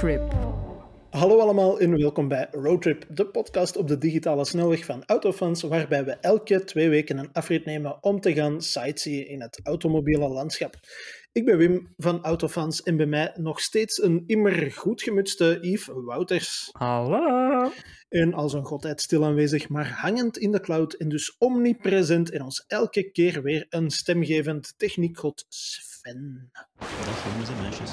Roadtrip. Hallo allemaal en welkom bij Roadtrip, de podcast op de digitale snelweg van Autofans, waarbij we elke 2 weken een afrit nemen om te gaan sightseeën in het automobiele landschap. Ik ben Wim van Autofans en bij mij nog steeds een immer goed gemutste Yves Wouters. Hallo! En als een godheid stil aanwezig, maar hangend in de cloud en dus omnipresent en ons elke keer weer een stemgevend techniekgod Sven. Dag jongens en meisjes.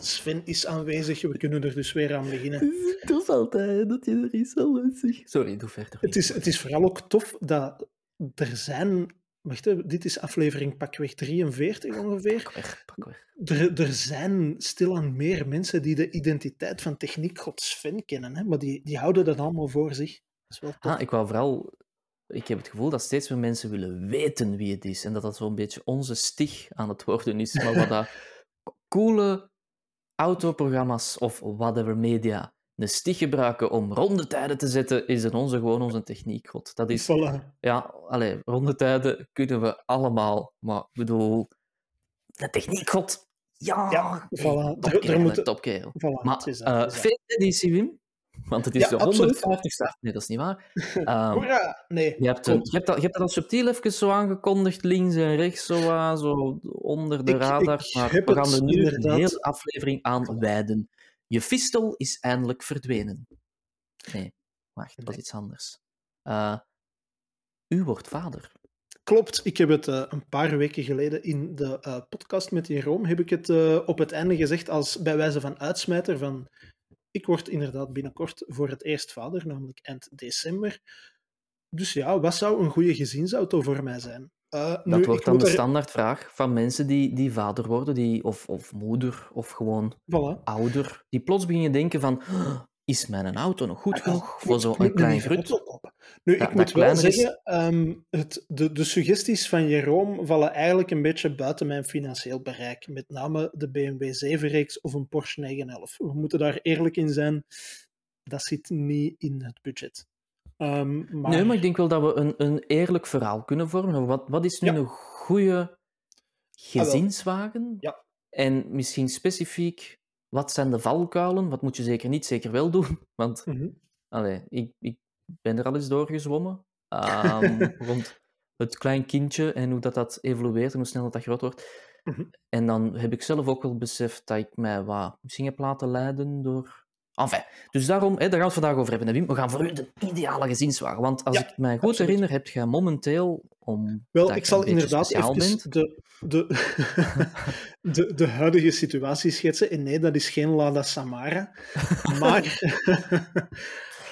Sven is aanwezig, we kunnen er dus weer aan beginnen. Het is tof altijd dat je er is, al zegt. Sorry, doe verder. Het is vooral ook tof dat er zijn... Wacht, dit is aflevering pakweg 43 ongeveer. Pakweg. Er zijn stilaan meer mensen die de identiteit van techniekgod Sven kennen, hè? Maar die houden dat allemaal voor zich. Dat is wel tof. Ik heb het gevoel dat steeds meer mensen willen weten wie het is en dat zo'n beetje onze stig aan het worden is, maar wat dat coole autoprogramma's of whatever media een stig gebruiken om rondetijden te zetten, is in onze gewoon onze techniekgod. Dat is... Voilà. Ja, rondetijden kunnen we allemaal, maar ik bedoel... De techniekgod! Ja! Voilà. Topkerel. Voilà, maar feesteditie, Wim, want het is de 150ste. Nee, dat is niet waar. Hoera! Nee. Je hebt dat al subtiel even zo aangekondigd, links en rechts, zo onder de radar. Maar we gaan er nu inderdaad een hele aflevering aan wijden. Je fistel is eindelijk verdwenen. Nee, wacht, dat is iets anders. U wordt vader. Klopt, ik heb het een paar weken geleden in de podcast met Jeroen heb ik het op het einde gezegd als bij wijze van uitsmijter van ik word inderdaad binnenkort voor het eerst vader, namelijk eind december. Dus ja, wat zou een goede gezinsauto voor mij zijn? Dat wordt dan de standaardvraag van mensen die vader worden, of moeder, of gewoon ouder, die plots beginnen denken van is mijn auto nog goed genoeg voor zo'n klein grut? Ik moet wel zeggen, de suggesties van Jeroen vallen eigenlijk een beetje buiten mijn financieel bereik. Met name de BMW 7-reeks of een Porsche 911. We moeten daar eerlijk in zijn, dat zit niet in het budget. Nee, maar ik denk wel dat we een eerlijk verhaal kunnen vormen. Wat is nu een goede gezinswagen? Ja. En misschien specifiek, wat zijn de valkuilen? Wat moet je zeker niet, zeker wel doen? Want ik ben er al eens doorgezwommen. Rond het klein kindje en hoe dat evolueert en hoe snel dat groot wordt. Mm-hmm. En dan heb ik zelf ook wel beseft dat ik mij wat misschien heb laten leiden door... Enfin, dus daarom, daar gaan we het vandaag over hebben, Wim. We gaan voor u de ideale gezinswagen. Want als ik mij goed herinner, heb je momenteel... Wel, ik zal inderdaad even de huidige situatie schetsen. En nee, dat is geen Lada Samara. Maar...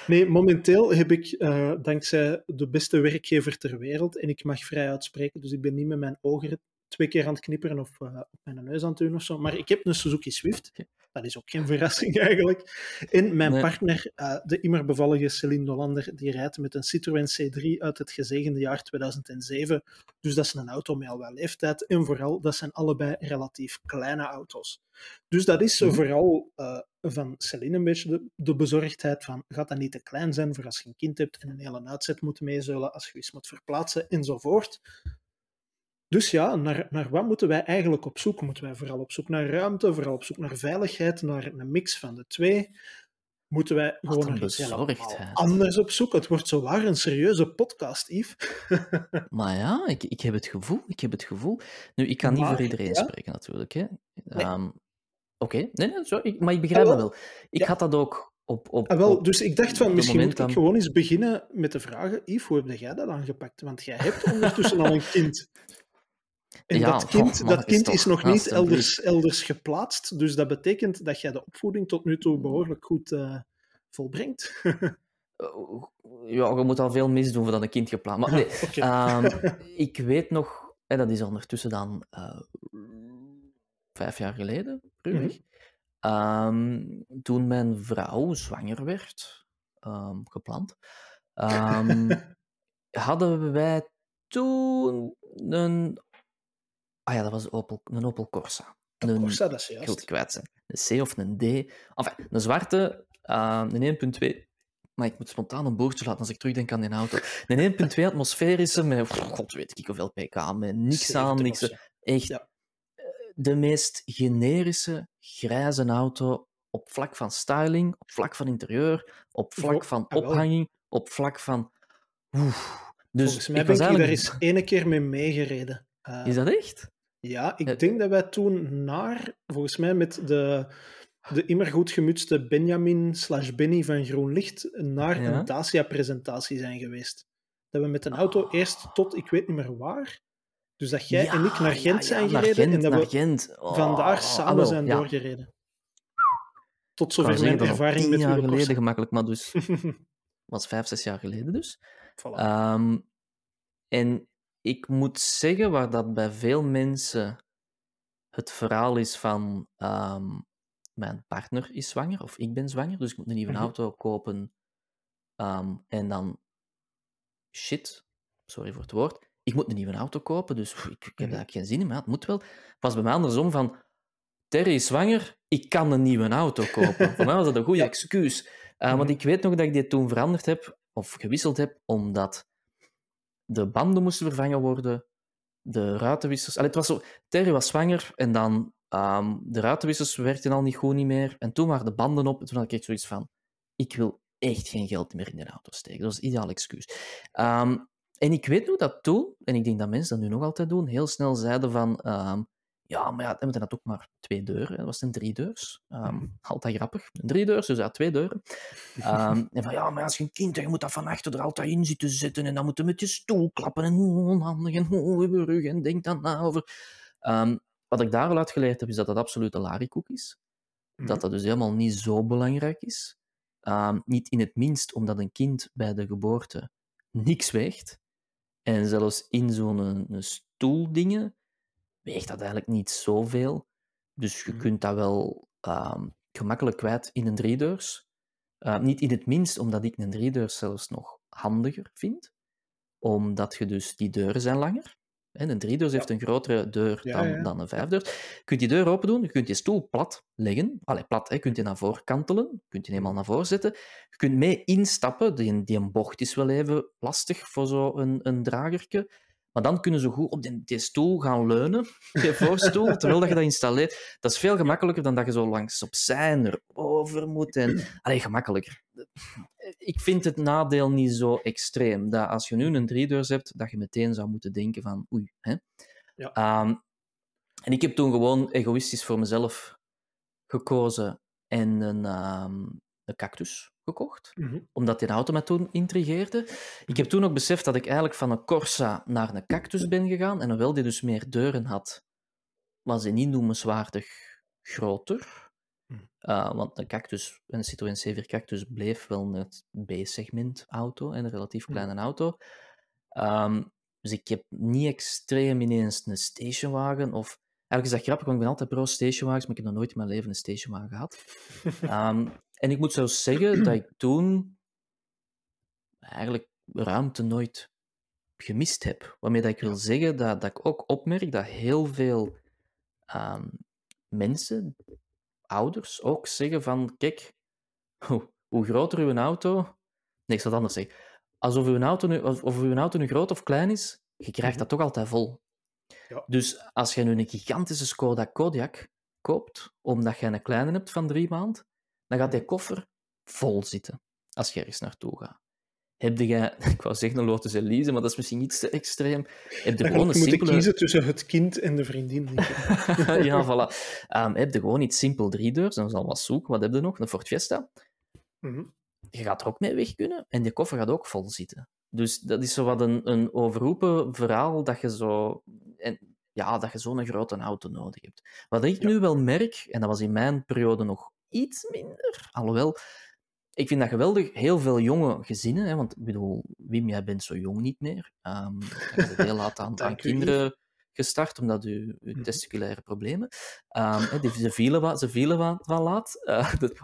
Nee, momenteel heb ik, dankzij de beste werkgever ter wereld, en ik mag vrij uitspreken, dus ik ben niet met mijn ogen 2 keer aan het knipperen of op mijn neus aan het doen of zo. Maar ik heb een Suzuki Swift. Dat is ook geen verrassing eigenlijk. En mijn partner, de immer bevallige Celine Doolander, die rijdt met een Citroën C3 uit het gezegende jaar 2007. Dus dat is een auto met al wel leeftijd. En vooral, dat zijn allebei relatief kleine auto's. Dus dat is vooral van Celine een beetje de bezorgdheid van, gaat dat niet te klein zijn voor als je een kind hebt en een hele uitzet moet meezullen als je iets moet verplaatsen enzovoort. Dus ja, naar wat moeten wij eigenlijk op zoek? Moeten wij vooral op zoek naar ruimte, vooral op zoek naar veiligheid, naar een mix van de twee? Moeten wij gewoon naar iets anders op zoek? Het wordt zowaar een serieuze podcast, Yves. Maar ja, ik heb het gevoel. Nu, ik kan niet voor iedereen spreken natuurlijk. Hè. Nee. Oké. Nee, sorry, maar ik begrijp dat wel. Ik had dat ook op... dus ik dacht van, misschien moet ik gewoon eens beginnen met de vragen, Yves, hoe heb jij dat aangepakt? Want jij hebt ondertussen al een kind... En dat kind is nog niet elders geplaatst, dus dat betekent dat jij de opvoeding tot nu toe behoorlijk goed volbrengt. Ja, je moet al veel misdoen voordat een kind geplaatst. Maar ik weet nog, en dat is ondertussen dan 5 jaar geleden, ruwweg, toen mijn vrouw zwanger werd, gepland, hadden wij toen een... dat was een Opel Corsa. Een Corsa, dat is juist. Ik wil het kwijt zijn. Een C of een D. Enfin, een zwarte, een 1.2. Maar ik moet spontaan een boordje laten als ik terugdenk aan die auto. Een 1.2 atmosferische, met god weet ik hoeveel pk, met niks aan, niks. Echt de meest generische grijze auto op vlak van styling, op vlak van interieur, op vlak van ophanging, op vlak van... Dus volgens mij ben ik daar eens één keer mee meegereden. Is dat echt? Ja, ik denk dat wij toen naar, volgens mij met de immer goed gemutste Benjamin/Benny van Groenlicht, naar een Dacia-presentatie zijn geweest. Dat we met een auto eerst tot, ik weet niet meer waar, dus dat jij en ik naar Gent zijn gereden Gent, en dat we vandaar samen zijn doorgereden. Tot zover mijn ervaring met jaar geleden gemakkelijk, maar dus... was 5-6 jaar geleden dus. Voilà. En ik moet zeggen, waar dat bij veel mensen het verhaal is van mijn partner is zwanger, of ik ben zwanger, dus ik moet een nieuwe auto kopen. En dan... Shit, sorry voor het woord. Ik moet een nieuwe auto kopen, dus ik heb daar geen zin in, maar het moet wel. Pas bij mij andersom van... Terry is zwanger, ik kan een nieuwe auto kopen. Voor mij was dat een goede excuus. Want ik weet nog dat ik dit toen veranderd heb, of gewisseld heb, omdat de banden moesten vervangen worden, de ruitenwissers... Allee, het was zo, Terry was zwanger en dan de ruitenwissers werkten al niet goed niet meer. En toen waren de banden op en toen had ik zoiets van... Ik wil echt geen geld meer in de auto steken. Dat was een ideaal excuus. En ik weet nog dat toen, en ik denk dat mensen dat nu nog altijd doen, heel snel zeiden van... ja, maar ja, dan had ook maar 2 deuren. Dat was een 3 deurs. Altijd grappig. 3 deurs, dus ja, 2 deuren. En van, ja, maar als je een kind hebt, je moet dat van achter er altijd in zitten zitten en dan moet je met je stoel klappen en onhandig en over rug en denk dan na over. Wat ik daar al uit geleerd heb, is dat dat absoluut een larikoek is. Dat dat dus helemaal niet zo belangrijk is. Niet in het minst omdat een kind bij de geboorte niks weegt. En zelfs in zo'n stoeldingen weegt dat eigenlijk niet zoveel. Dus je kunt dat wel gemakkelijk kwijt in een 3-deurs. Niet in het minst, omdat ik een 3-deurs zelfs nog handiger vind. Omdat je dus, die deuren zijn langer. En een 3-deurs heeft een grotere deur dan een 5-deurs. Je kunt die deur open doen, je kunt je stoel plat leggen. Allee, plat, je kunt je naar voren kantelen. Je kunt je helemaal naar voren zetten. Je kunt mee instappen. Die bocht is wel even lastig voor zo'n een dragerke. Maar dan kunnen ze goed op die stoel gaan leunen, je voorstoel, terwijl je dat installeert. Dat is veel gemakkelijker dan dat je zo langs opzij erover moet. Allee, gemakkelijker. Ik vind het nadeel niet zo extreem. Dat als je nu een 3-deurs hebt, dat je meteen zou moeten denken van oei. Hè? Ja. En ik heb toen gewoon egoïstisch voor mezelf gekozen en een cactus gekocht, omdat die auto mij toen intrigeerde. Ik heb toen ook beseft dat ik eigenlijk van een Corsa naar een cactus ben gegaan, en hoewel die dus meer deuren had, was die niet noemenswaardig groter. Want een cactus, een Citroën C4 Cactus, bleef wel het B-segment auto, en een relatief kleine auto. Dus ik heb niet extreem ineens een stationwagen, of... Eigenlijk is dat grappig, want ik ben altijd pro-stationwagens, maar ik heb nog nooit in mijn leven een stationwagen gehad. En ik moet zelfs zeggen dat ik toen eigenlijk ruimte nooit gemist heb. Waarmee dat ik wil zeggen dat ik ook opmerk dat heel veel mensen, ouders, ook zeggen van kijk, hoe groter uw auto... Nee, ik zal het anders zeggen. Alsof uw auto nu groot of klein is, je krijgt dat toch altijd vol. Ja. Dus als je nu een gigantische Skoda Kodiaq koopt, omdat je een kleine hebt van 3 maanden, dan gaat die koffer vol zitten als je ergens naartoe gaat. Heb je, ik wou zeggen een Lotus Elise, maar dat is misschien iets te extreem. Heb je gewoon een simpele... kiezen tussen het kind en de vriendin. Ja, voilà. Heb je gewoon iets simpel 3 deurs, dan zal wat zoeken. Wat heb je nog? Een Ford Fiesta. Je gaat er ook mee weg kunnen en die koffer gaat ook vol zitten. Dus dat is zo wat een overroepen verhaal dat je zo... En, ja, dat je zo'n grote auto nodig hebt. Wat ik nu wel merk, en dat was in mijn periode nog iets minder, alhoewel, ik vind dat geweldig, heel veel jonge gezinnen, hè, want ik bedoel, Wim, jij bent zo jong niet meer. Je bent heel laat aan kinderen gestart, omdat uw testiculaire problemen... Ze vielen wel laat.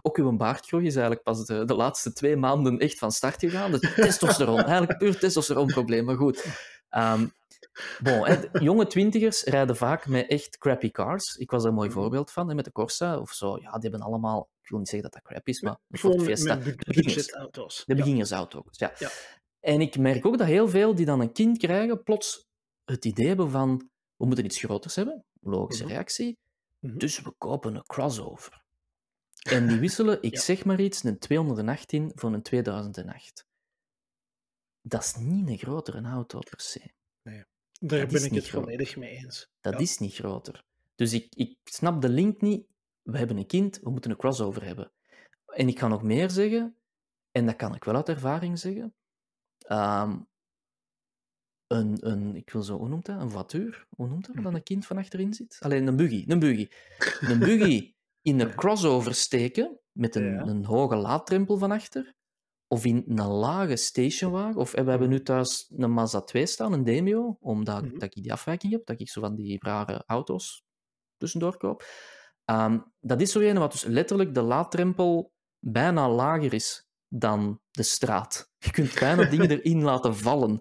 Ook uw baardgroei is eigenlijk pas de laatste 2 maanden echt van start gegaan. Dus testosteron, eigenlijk puur testosteronprobleem, maar goed. Jonge 20ers rijden vaak met echt crappy cars. Ik was daar een mooi voorbeeld van, hè, met de Corsa of zo. Ja, die hebben allemaal... Ik wil niet zeggen dat dat crap is, maar... Gewoon met budgetauto's. De beginnersauto's, ja. En ik merk ook dat heel veel die dan een kind krijgen, plots het idee hebben van... We moeten iets groters hebben. Logische reactie. Mm-hmm. Dus we kopen een crossover. En die wisselen, ik zeg maar iets, een 218 voor een 2008. Dat is niet een grotere auto per se. Nee, daar ben ik het volledig mee eens. Dat is niet groter. Dus ik snap de link niet. We hebben een kind, we moeten een crossover hebben. En ik ga nog meer zeggen, en dat kan ik wel uit ervaring zeggen. Ik wil zo, hoe noemt dat? Een voiture? Hoe noemt dat? Dat een kind van achterin zit? Alleen een buggy. Een buggy in een crossover steken, met een hoge laaddrempel van achter, of in een lage stationwagen, of we hebben nu thuis een Mazda 2 staan, een Demio, omdat dat ik die afwijking heb, dat ik zo van die rare auto's tussendoor koop. Dat is zo een wat dus letterlijk de laaddrempel bijna lager is dan de straat. Je kunt bijna dingen erin laten vallen.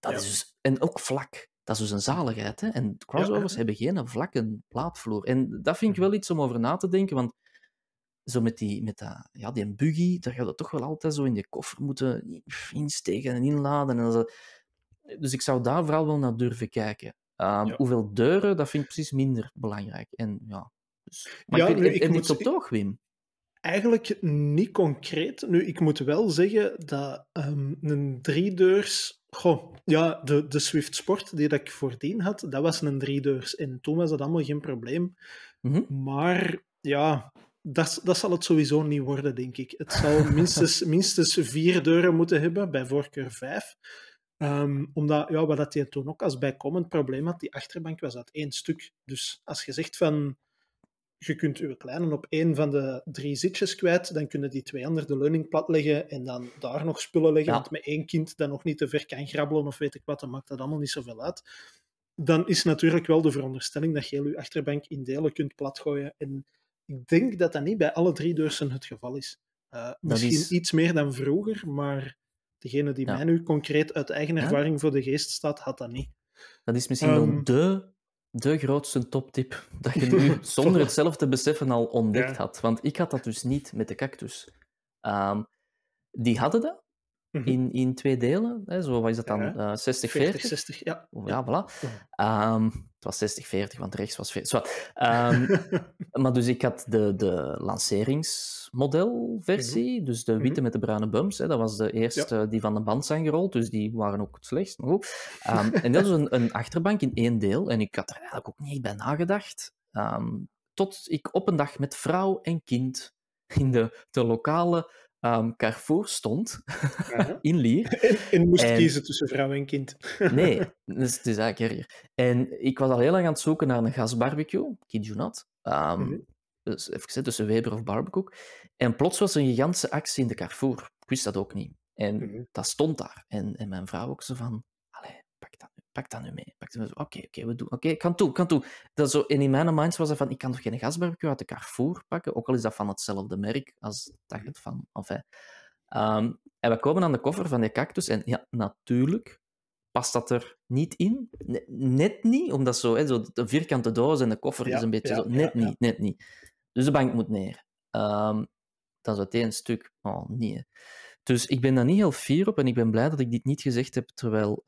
Dat is dus, en ook vlak. Dat is dus een zaligheid. Hè? En crossovers hebben geen vlakke plaatvloer. En dat vind ik wel iets om over na te denken, want zo met die buggy, daar gaat het toch wel altijd zo in de koffer moeten insteken en inladen. En dat, dus ik zou daar vooral wel naar durven kijken. Hoeveel deuren, dat vind ik precies minder belangrijk. En ja... Dus. Maar ik moet op toch, Wim? Eigenlijk niet concreet. Nu, ik moet wel zeggen dat een driedeurs... de Swift Sport die dat ik voordien had, dat was een driedeurs. En toen was dat allemaal geen probleem. Mm-hmm. Maar ja, dat zal het sowieso niet worden, denk ik. Het zal minstens 4 deuren moeten hebben, bij voorkeur 5. Omdat, wat hij toen ook als bijkomend probleem had, die achterbank was dat 1 stuk. Dus als je zegt van... Je kunt je kleinen op 1 van de 3 zitjes kwijt, dan kunnen die 2 anderen de leuning plat leggen en dan daar nog spullen leggen, want met 1 kind dan nog niet te ver kan grabbelen of weet ik wat, dan maakt dat allemaal niet zoveel uit. Dan is natuurlijk wel de veronderstelling dat je heel je achterbank in delen kunt platgooien. En ik denk dat dat niet bij alle 3 deursen het geval is. Misschien iets meer dan vroeger, maar degene die mij nu concreet uit eigen ervaring voor de geest staat, had dat niet. Dat is misschien wel de grootste toptip dat je nu zonder het zelf te beseffen al ontdekt had. Want ik had dat dus niet met de cactus. Die hadden dat in 2 delen. Hè, zo, wat is dat dan? 60-40? 40-60, ja. Ja, voilà. Het was 60-40, want rechts was 40. Maar dus ik had de lanceringsmodelversie, dus de witte met de bruine bumps. Hè, dat was de eerste die van de band zijn gerold, dus die waren ook het slechtst. Maar goed. En dat was een achterbank in 1 deel. En ik had er eigenlijk ook niet bij nagedacht. Tot ik op een dag met vrouw en kind in de lokale... Carrefour stond in Lier. En moest kiezen tussen vrouw en kind. Nee, dus het is eigenlijk erger. En ik was al heel lang aan het zoeken naar een gasbarbecue, kid you not. Dus even gezet tussen Weber of Barbecue. En plots was er een gigantische actie in de Carrefour. Ik wist dat ook niet. En dat stond daar. En mijn vrouw ook zo van, allee, pak dat nu mee. Oké, we doen. Oké, ik kan toe, Dat zo, en in mijn mind was dat van, ik kan toch geen gasbarbecue uit de Carrefour pakken, ook al is dat van hetzelfde merk als het van... Enfin. En we komen aan de koffer van die cactus en ja, natuurlijk past dat er niet in. Net niet, omdat zo de vierkante doos en de koffer is een beetje zo... Net niet. Dus de bank moet neer. Dat is uit 1 stuk. Oh, nee. Dus ik ben daar niet heel fier op en ik ben blij dat ik dit niet gezegd heb terwijl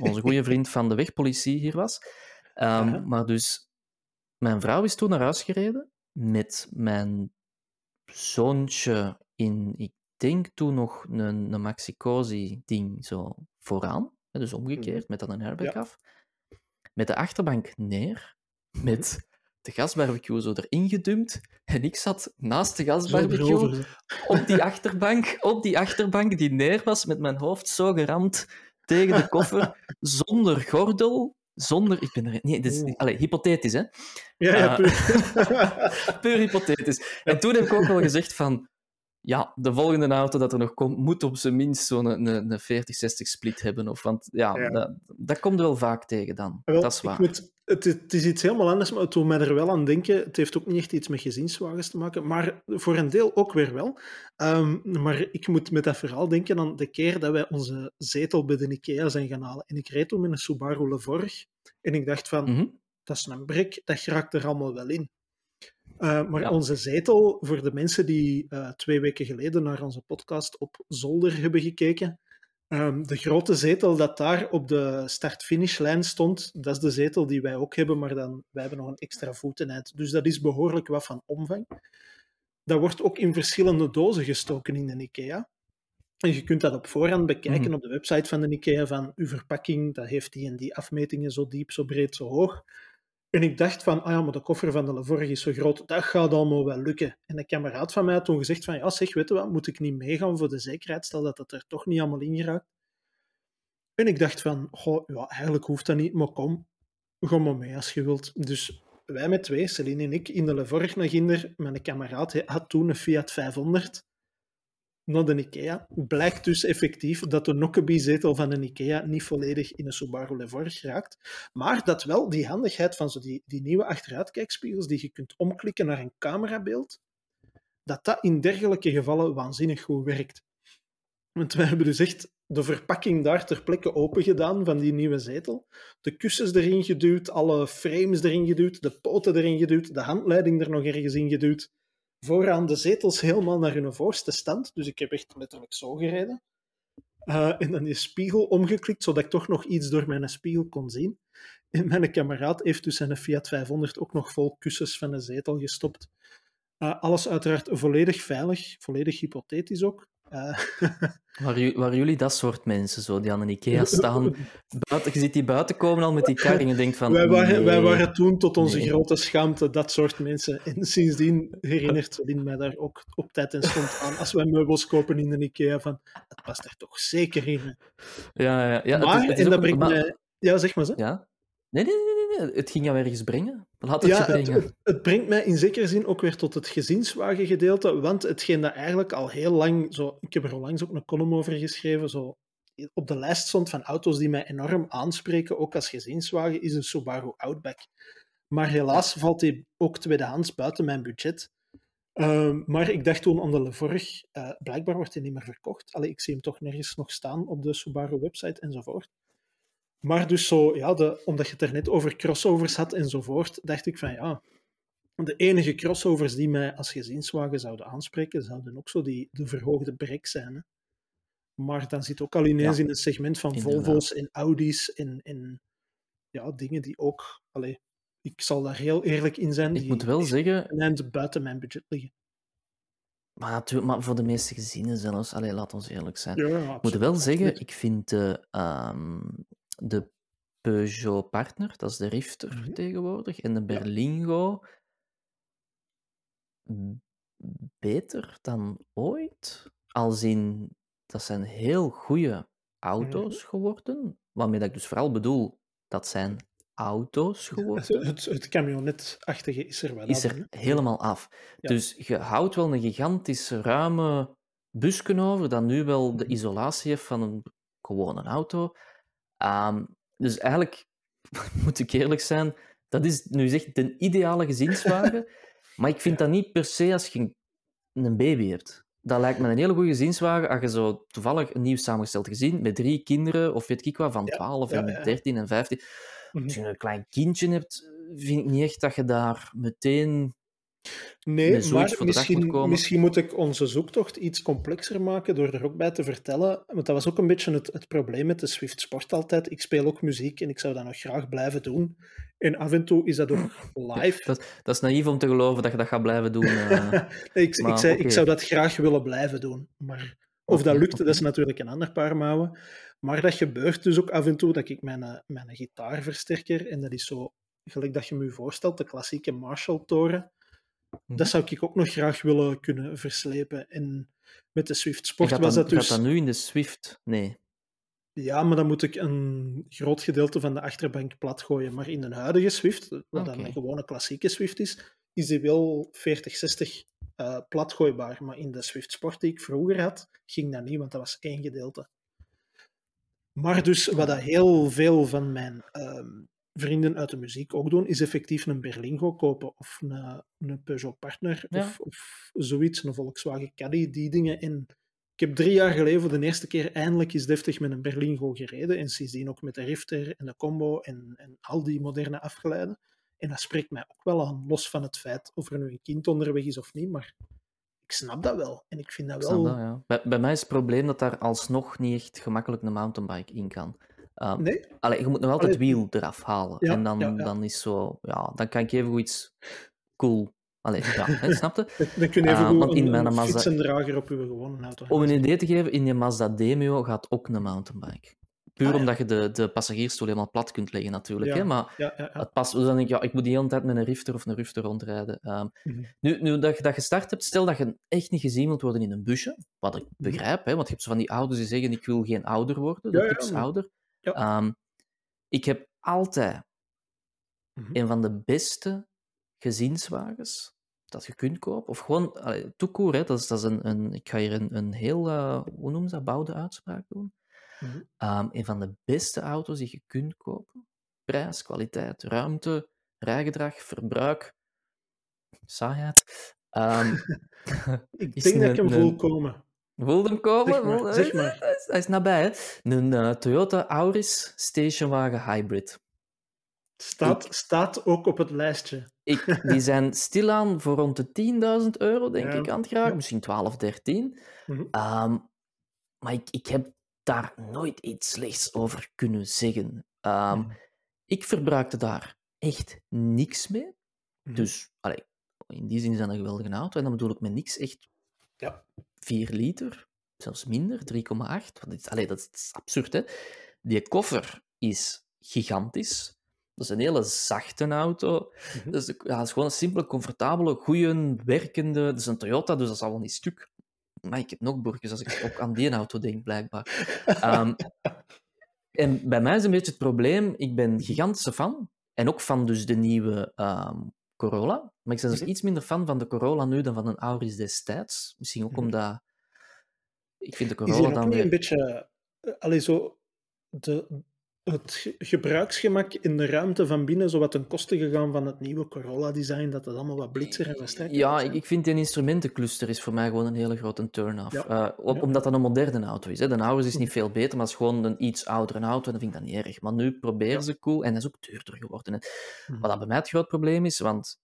onze goede vriend van de wegpolitie hier was. Maar dus, mijn vrouw is toen naar huis gereden met mijn zoontje in, ik denk toen nog een Maxi-Cosi-ding zo vooraan. Dus omgekeerd, met dan een airbag af. Met de achterbank neer, met... de gasbarbecue zo erin gedumpt en ik zat naast de gasbarbecue op die achterbank die neer was, met mijn hoofd zo geramd tegen de koffer, zonder gordel, ik ben er... Nee, dit is... Allee, hypothetisch, hè? Ja, puur hypothetisch. En toen heb ik ook wel gezegd van, ja, de volgende auto dat er nog komt, moet op zijn minst zo'n 40-60 split hebben. Of, want dat komt wel vaak tegen dan. Wel, dat is waar. Het is iets helemaal anders, maar het doet mij er wel aan denken. Het heeft ook niet echt iets met gezinswagens te maken, maar voor een deel ook weer wel. Maar ik moet met dat verhaal denken aan de keer dat wij onze zetel bij de IKEA zijn gaan halen. En ik reed toen met een Subaru Levorg. En ik dacht van, dat is een brik, dat raakt er allemaal wel in. Maar onze zetel, voor de mensen die 2 weken geleden naar onze podcast op zolder hebben gekeken, De grote zetel dat daar op de start-finishlijn stond, dat is de zetel die wij ook hebben, maar dan, wij hebben nog een extra voeteneind. Dus dat is behoorlijk wat van omvang. Dat wordt ook in verschillende dozen gestoken in de IKEA. En je kunt dat op voorhand bekijken op de website van de IKEA, van uw verpakking, dat heeft die en die afmetingen, zo diep, zo breed, zo hoog. En ik dacht van, ah ja, maar de koffer van de Levorg is zo groot, dat gaat allemaal wel lukken. En een kameraad van mij had toen gezegd van, ja zeg, weet je wat, moet ik niet meegaan voor de zekerheid, stel dat dat er toch niet allemaal in geraakt. En ik dacht van, goh, ja, eigenlijk hoeft dat niet, maar kom, ga maar mee als je wilt. Dus wij met twee, Celine en ik, in de Levorg naar Ginder, mijn kameraad had toen een Fiat 500 naar de IKEA. Blijkt dus effectief dat de Nokkebie-zetel van de IKEA niet volledig in een Subaru Levorg raakt, maar dat wel die handigheid van zo die nieuwe achteruitkijkspiegels die je kunt omklikken naar een camerabeeld, dat in dergelijke gevallen waanzinnig goed werkt. Want wij hebben dus echt de verpakking daar ter plekke open gedaan van die nieuwe zetel, de kussens erin geduwd, alle frames erin geduwd, de poten erin geduwd, de handleiding er nog ergens in geduwd, vooraan de zetels helemaal naar hun voorste stand. Dus ik heb echt letterlijk zo gereden. En dan die spiegel omgeklikt, zodat ik toch nog iets door mijn spiegel kon zien. En mijn kameraad heeft dus zijn Fiat 500 ook nog vol kussens van een zetel gestopt. Alles uiteraard volledig veilig, volledig hypothetisch ook. Waren jullie dat soort mensen, zo, die aan een IKEA staan? Buiten, je ziet die buiten komen al met die kar en je denkt van... Wij waren toen tot onze grote schaamte dat soort mensen. En sindsdien herinnert Celine mij daar ook op tijd en stond aan. Als wij meubels kopen in de IKEA, van, dat past er toch zeker in. Ja. Maar, het is en dat brengt mij... Ja, zeg maar zo. Ja? Nee. Het ging jou ergens brengen. Het brengt mij in zekere zin ook weer tot het gezinswagengedeelte, want hetgeen dat eigenlijk al heel lang... Zo, ik heb er onlangs ook een column over geschreven, zo, op de lijst stond van auto's die mij enorm aanspreken, ook als gezinswagen, is een Subaru Outback. Maar helaas valt die ook tweedehands buiten mijn budget. Maar ik dacht toen aan de Levorg, blijkbaar wordt die niet meer verkocht. Allee, ik zie hem toch nergens nog staan op de Subaru-website enzovoort. Maar dus zo, ja, omdat je het er net over crossovers had enzovoort, dacht ik van ja, de enige crossovers die mij als gezinswagen zouden aanspreken, zouden ook zo de verhoogde brek zijn. Hè. Maar dan zit ook al ineens in het segment van inderdaad. Volvo's en Audi's en ja, dingen die ook, allee, ik zal daar heel eerlijk in zijn, ik moet wel zeggen, en buiten mijn budget liggen. Maar natuurlijk, maar voor de meeste gezinnen zelfs, allee, laat ons eerlijk zijn. Ja, ik moet wel zeggen, ik vind de Peugeot Partner, dat is de Rifter tegenwoordig, en de Berlingo beter dan ooit. Als in, dat zijn heel goede auto's geworden. Waarmee ik dus vooral bedoel, dat zijn auto's geworden. Het camionetachtige is er wel af. Is er helemaal af. Ja. Dus je houdt wel een gigantische ruime busken over, dat nu wel de isolatie heeft van een gewone auto. Dus eigenlijk, moet ik eerlijk zijn, dat is nu echt de ideale gezinswagen, maar ik vind dat niet per se als je een baby hebt. Dat lijkt me een hele goede gezinswagen als je zo toevallig een nieuw samengesteld gezin met 3 kinderen, of weet ik wat, van 12 en 13 en 15. Als je een klein kindje hebt, vind ik niet echt dat je daar meteen... Nee, maar misschien moet ik onze zoektocht iets complexer maken door er ook bij te vertellen, want dat was ook een beetje het probleem met de Swift Sport altijd. Ik speel ook muziek en ik zou dat nog graag blijven doen. En af en toe is dat ook live. Dat is naïef om te geloven dat je dat gaat blijven doen. Ik zou dat graag willen blijven doen. Maar of dat lukt, dat is natuurlijk een ander paar mouwen. Maar dat gebeurt dus ook af en toe, dat ik mijn gitaar versterker, en dat is zo, gelijk dat je me voorstelt, de klassieke Marshall-toren. Dat zou ik ook nog graag willen kunnen verslepen. En met de Swift Sport was dat dus... Gaat dat nu in de Swift? Nee. Ja, maar dan moet ik een groot gedeelte van de achterbank plat gooien. Maar in de huidige Swift, wat dan een gewone klassieke Swift is, is die wel 40-60 platgooibaar. Maar in de Swift Sport die ik vroeger had, ging dat niet, want dat was één gedeelte. Maar dus, wat dat heel veel van mijn... vrienden uit de muziek ook doen, is effectief een Berlingo kopen, of een Peugeot Partner, of zoiets, een Volkswagen Caddy, die dingen. En ik heb 3 jaar geleden voor de eerste keer eindelijk eens deftig met een Berlingo gereden, en sindsdien ook met de Rifter en de Combo en al die moderne afgeleiden. En dat spreekt mij ook wel aan, los van het feit of er nu een kind onderweg is of niet, maar ik snap dat wel. En ik vind dat wel... Dat, ja. bij mij is het probleem dat daar alsnog niet echt gemakkelijk een mountainbike in kan. Nee? Allee, je moet nog altijd het wiel eraf halen. Ja, en dan, dan is zo... Ja, dan kan ik even iets cool... Allee, ja, hè, snap je? Dan kun je even goed een fietsendrager op je gewone auto. Om een idee te geven, in je Mazda Demio gaat ook een mountainbike. Puur omdat je de passagiersstoel helemaal plat kunt leggen, natuurlijk. Ja. Hè? Maar het past, dus dan denk ik, ik moet de hele tijd met een rifter of een rufter rondrijden. Nu dat je start hebt, stel dat je echt niet gezien wilt worden in een busje, wat ik begrijp, hè, want je hebt zo van die ouders die zeggen, ik wil geen ouder worden, de tips ouder. Ja. Ik heb altijd een van de beste gezinswagens dat je kunt kopen. Of gewoon, tout court, hè, dat is een... Ik ga hier een heel, hoe noemen ze dat, bouwde uitspraak doen. Een van de beste auto's die je kunt kopen. Prijs, kwaliteit, ruimte, rijgedrag, verbruik, saaiheid. Ik denk dat ik hem voel komen. Voelde hem komen? Zeg maar. Hij is nabij, hè? Een Toyota Auris stationwagen hybrid. Staat ook op het lijstje. Die zijn stilaan voor rond de €10.000, denk ik, aan het graag. Ja. Misschien 12, 13. Maar ik heb daar nooit iets slechts over kunnen zeggen. Ik verbruikte daar echt niks mee. Dus, in die zin zijn dat geweldige auto. En dan bedoel ik met niks echt 4 liter, zelfs minder, 3,8. Dat is absurd, hè. Die koffer is gigantisch. Dat is een hele zachte auto. Dus, dat is gewoon een simpele, comfortabele, goede, werkende... Dat is een Toyota, dus dat zal wel niet stuk. Maar ik heb nog burgers als ik ook aan die auto denk, blijkbaar. En bij mij is een beetje het probleem... Ik ben gigantische fan. En ook van dus de nieuwe Corolla. Maar ik ben dus iets minder fan van de Corolla nu dan van een Auris destijds. Misschien ook omdat... Ik vind de Corolla dan weer... een beetje... Het gebruiksgemak in de ruimte van binnen, zo wat ten koste gegaan van het nieuwe Corolla-design, dat allemaal wat blitzer en wat sterker is. Ja, ik vind die instrumentencluster is voor mij gewoon een hele grote turn-off. Omdat dat een moderne auto is. Hè. De Auris is niet veel beter, maar het is gewoon een iets oudere auto en dat vind ik dan niet erg. Maar nu proberen ze cool en dat is ook duurder geworden. Wat dat bij mij het groot probleem is, want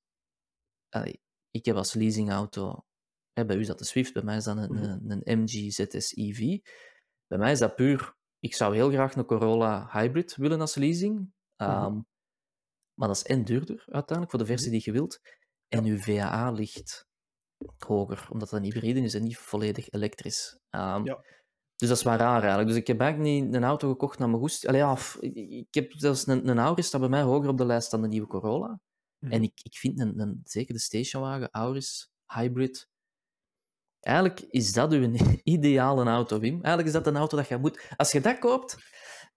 ik heb als leasingauto, bij u is dat de Swift, bij mij is dat een MG ZS EV. Bij mij is dat puur... Ik zou heel graag een Corolla Hybrid willen als leasing. Maar dat is en duurder uiteindelijk, voor de versie die je wilt. En uw VAA ligt hoger, omdat dat een hybride is en niet volledig elektrisch. Dus dat is maar raar eigenlijk. Dus ik heb eigenlijk niet een auto gekocht naar mijn goesting. Ik heb zelfs een Auris dat bij mij hoger op de lijst dan de nieuwe Corolla. En ik vind zeker de stationwagen, Auris, Hybrid... Eigenlijk is dat uw ideale auto, Wim. Eigenlijk is dat een auto dat je moet... Als je dat koopt,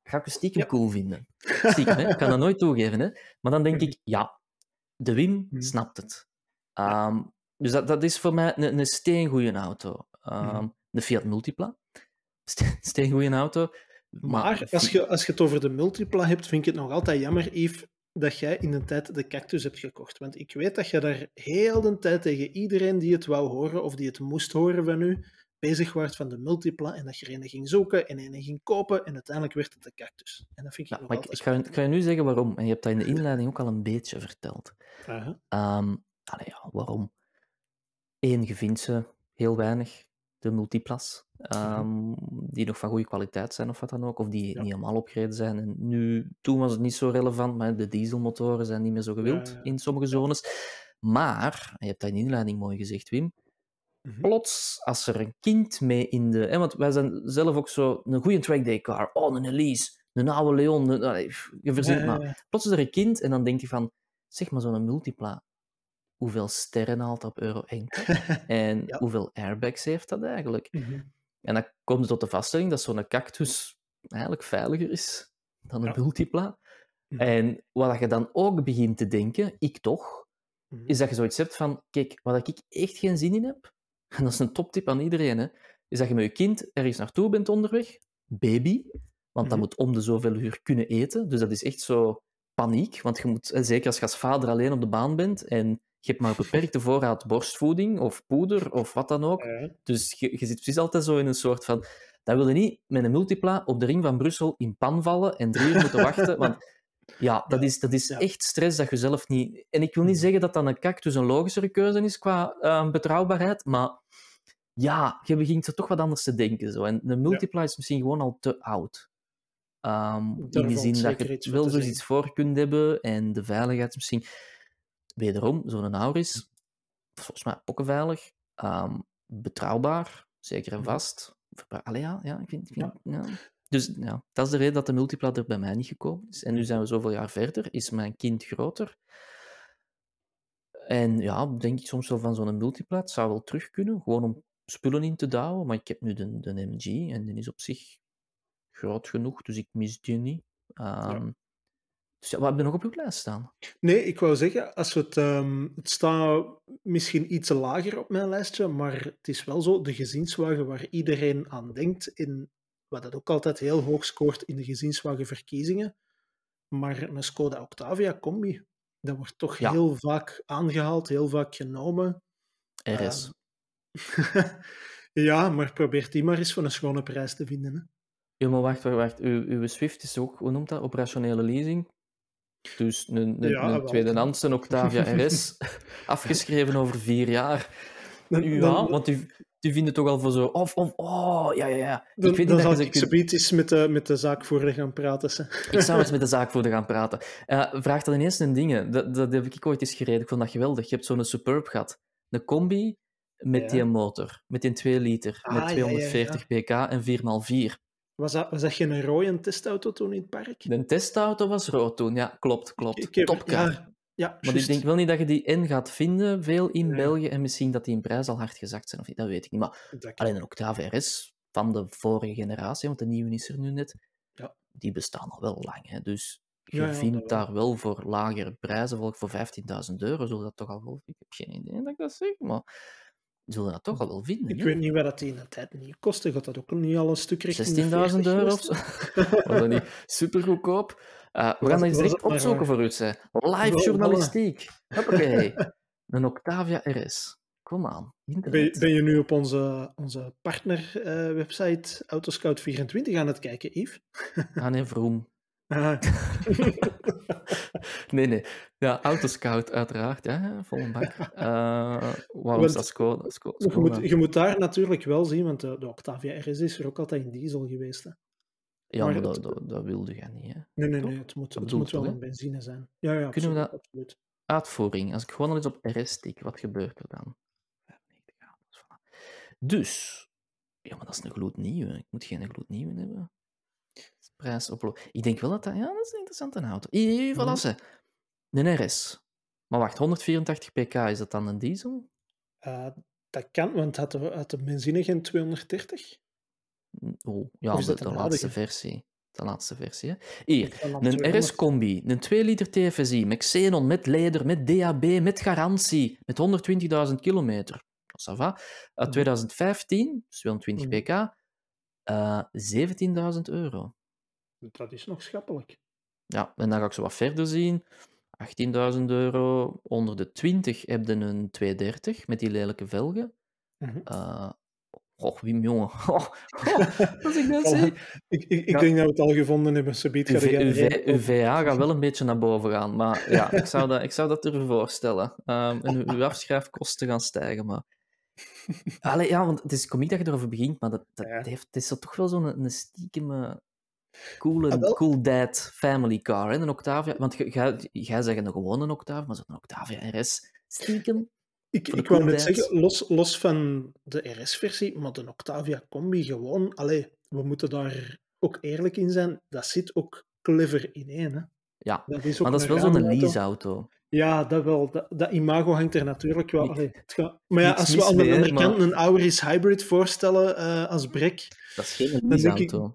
ga ik je stiekem cool vinden. Stiekem, hè. Ik kan dat nooit toegeven, hè. Maar dan denk ik, de Wim snapt het. Dus dat is voor mij een steengoeie auto. Een Fiat Multipla. Steengoeie auto. Maar als je het over de Multipla hebt, vind ik het nog altijd jammer, Yves, dat jij in de tijd de Cactus hebt gekocht. Want ik weet dat je daar heel de tijd tegen iedereen die het wou horen of die het moest horen van u, bezig was van de Multipla en dat je er een ging zoeken en een ging kopen en uiteindelijk werd het de Cactus. En dat vind ik nog altijd... Ik ga je nu zeggen waarom. En je hebt dat in de inleiding ook al een beetje verteld. Waarom? Eén, je vindt ze heel weinig. De Multiplas. Die nog van goede kwaliteit zijn of wat dan ook, of die niet allemaal opgereden zijn. En toen was het niet zo relevant, maar de dieselmotoren zijn niet meer zo gewild in sommige zones. Maar, je hebt dat in de inleiding mooi gezegd, Wim, plots, als er een kind mee in de... want wij zijn zelf ook zo een goede trackday car, een Elise, een oude Leon, je verzint maar. Plots is er een kind en dan denk je van, zeg maar zo'n Multipla. Hoeveel sterren haalt op euro enkel? En hoeveel airbags heeft dat eigenlijk? En dan komt tot de vaststelling dat zo'n Cactus eigenlijk veiliger is dan een Multipla. En wat je dan ook begint te denken, ik toch, is dat je zoiets hebt van, kijk, wat ik echt geen zin in heb, en dat is een toptip aan iedereen, hè, is dat je met je kind ergens naartoe bent onderweg, baby, want dat moet om de zoveel uur kunnen eten, dus dat is echt zo paniek, want je moet, zeker als je als vader alleen op de baan bent, en je hebt maar een beperkte voorraad borstvoeding of poeder of wat dan ook. Dus je zit precies altijd zo in een soort van... Dat wil je niet met een Multipla op de ring van Brussel in pan vallen en 3 uur moeten wachten, want Ja, dat is echt stress dat je zelf niet... En ik wil niet zeggen dat een cactus een logischere keuze is qua betrouwbaarheid, maar ja, je begint er toch wat anders te denken. Zo. En de multiply is misschien gewoon al te oud. In die zin dat je wel zoiets voor kunt hebben en de veiligheid misschien... Wederom, zo'n Auris, volgens mij pokkenveilig, betrouwbaar, zeker en vast. Allee, ja, ik vind. Dus ja, dat is de reden dat de multipla er bij mij niet gekomen is. En nu zijn we zoveel jaar verder, is mijn kind groter. En ja, denk ik soms wel van zo'n multipla, het zou wel terug kunnen, gewoon om spullen in te douwen. Maar ik heb nu de MG en die is op zich groot genoeg, dus ik mis die niet. Dus ja, wat heb je nog op uw lijst staan? Nee, ik wou zeggen, als we het staat misschien iets lager op mijn lijstje, maar het is wel zo, de gezinswagen waar iedereen aan denkt, in, wat dat ook altijd heel hoog scoort in de gezinswagenverkiezingen, maar een Skoda Octavia Combi, dat wordt toch heel vaak aangehaald, heel vaak genomen. RS. Ja, maar probeer die maar eens voor een schone prijs te vinden, hè. Ja, maar wacht. Uw Swift is ook, hoe noemt dat, operationele leasing? Dus een tweedehands, een Octavia RS, afgeschreven over 4 jaar. Dan, want u vindt het toch al voor zo... Of, ja. Dan zal ik eens met de zaakvoerder gaan praten. Ik zou eens met de zaakvoerder gaan praten. Vraag dan ineens een ding. Dat heb ik ooit eens gereden. Ik vond dat geweldig. Je hebt zo'n Superb gehad. Een combi met die motor. Met die 2 liter. Met 240 pk en 4x4. Was dat geen rode testauto toen in het park? De testauto was rood toen, ja, klopt. Topcar. Maar ik denk wel niet dat je die N gaat vinden, veel in België, en misschien dat die in prijs al hard gezakt zijn, of niet, dat weet ik niet. Maar alleen een Octave RS van de vorige generatie, want de nieuwe is er nu net, die bestaan al wel lang. Hè. Dus je vindt daar wel voor lagere prijzen, voor €15.000, zullen dat toch al wel... Ik heb geen idee dat ik dat zeg, maar... zullen dat toch al wel vinden. Ik weet niet waar dat die in de tijd niet kostte. Gaat dat ook niet al een stuk richting €16.000 of zo? Was dat niet supergoedkoop? We gaan dat eens direct opzoeken voor u. Live journalistiek. Hoppakee. Een Octavia RS. Kom aan. Ben je nu op onze partnerwebsite Autoscout24 aan het kijken, Yves? Nee, Vroom. Nee. Ja, Autoscout uiteraard, hè? Vol een bak. Waarom is dat Skoda? Je moet daar natuurlijk wel zien, want de Octavia RS is er ook altijd in diesel geweest. Hè? Ja, maar dat wilde jij niet. Hè? Nee, het moet wel een benzine zijn. Ja, absoluut. Kunnen we dat absoluut. Uitvoering, als ik gewoon al eens op RS tik, wat gebeurt er dan? Dus, ja, maar dat is een gloednieuwe. Ik moet geen gloednieuwe hebben. Prijs oplopen. Ik denk wel dat is een interessante auto. Voilà. Een RS. Maar wacht, 184 pk, is dat dan een diesel? Dat kan, want had de benzine geen 230? Oh, ja, de laatste versie. De laatste versie, hè. Hier, een RS-combi, een 2 liter TFSI, met xenon, met leder, met DAB, met garantie, met 120.000 kilometer. Ça va. Uit 2015, 220 pk, €17.000. Dat is nog schappelijk. Ja, en dan ga ik zo wat verder zien. €18.000. Onder de 20 heb je een 230 met die lelijke velgen. Wim, jongen. Als ik dat zie. Ik denk dat we het al gevonden hebben. UVA gaat wel een beetje naar boven gaan. Maar ja, ik zou dat ervoor voorstellen. En uw afschrijfkosten gaan stijgen, maar... Allee, ja, want het is komiek dat je erover begint, maar het is toch wel zo'n stiekeme... Cool dad family car, hè? Een Octavia. Want jij zegt nog gewoon een Octavia, maar zo'n Octavia RS stiekem. Ik wou net zeggen, los van de RS-versie, maar de Octavia Combi gewoon... Allee, we moeten daar ook eerlijk in zijn. Dat zit ook clever ineen, hè. Ja, maar dat is wel zo'n leaseauto. Ja, dat wel. Dat imago hangt er natuurlijk wel. Allee, maar ja, als we aan de andere kant een Auris Hybrid voorstellen als brek... Dat is geen leaseauto.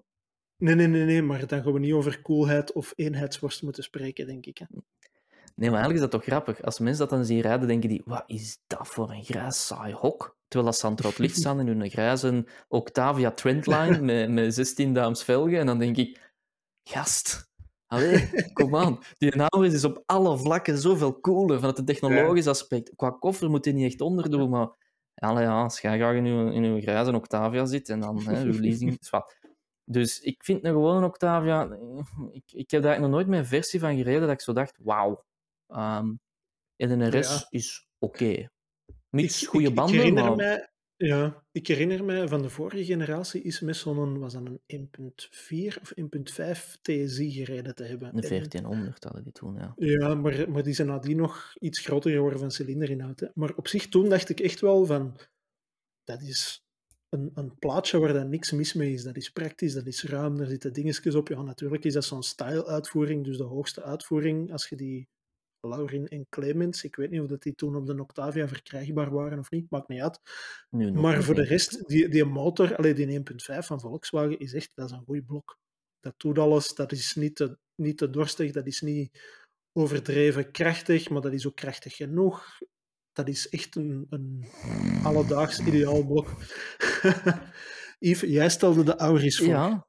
Nee, maar dan gaan we niet over coolheid of eenheidsworst moeten spreken, denk ik. Hè? Nee, maar eigenlijk is dat toch grappig. Als mensen dat dan zien rijden, denken die, wat is dat voor een grijs saai hok? Terwijl dat ze aan het rood licht staan in hun grijze Octavia Trendline met 16 duims velgen. En dan denk ik, gast, allee, kom aan. Die Auris is op alle vlakken zoveel cooler, vanuit het technologisch aspect. Qua koffer moet je niet echt onderdoen, maar allee, als jij graag in uw grijze Octavia zit en dan uw leasing... Dus ik vind een gewone Octavia... Ik heb daar nog nooit mijn versie van gereden dat ik zo dacht, wauw. En een RS is oké. Mits goede banden, ik herinner mij van de vorige generatie is met zo'n, was dat een 1.4 of 1.5 TSI gereden te hebben. Een 1400 hadden die toen, ja. Ja, maar die zijn nadien nog iets groter geworden van cilinderinhoud. Hè. Maar op zich toen dacht ik echt wel van, dat is... Een plaatje waar daar niks mis mee is. Dat is praktisch, dat is ruim, daar zitten dingetjes op. Ja, natuurlijk is dat zo'n style-uitvoering, dus de hoogste uitvoering. Als je die Laurin en Clemens, ik weet niet of dat die toen op de Octavia verkrijgbaar waren of niet, maakt niet uit. Maar voor de rest, die motor, alleen die 1.5 van Volkswagen, is echt, dat is een goed blok. Dat doet alles, dat is niet te dorstig, dat is niet overdreven krachtig, maar dat is ook krachtig genoeg. Dat is echt een alledaags ideaal blok. Yves, jij stelde de Auris voor. Ja.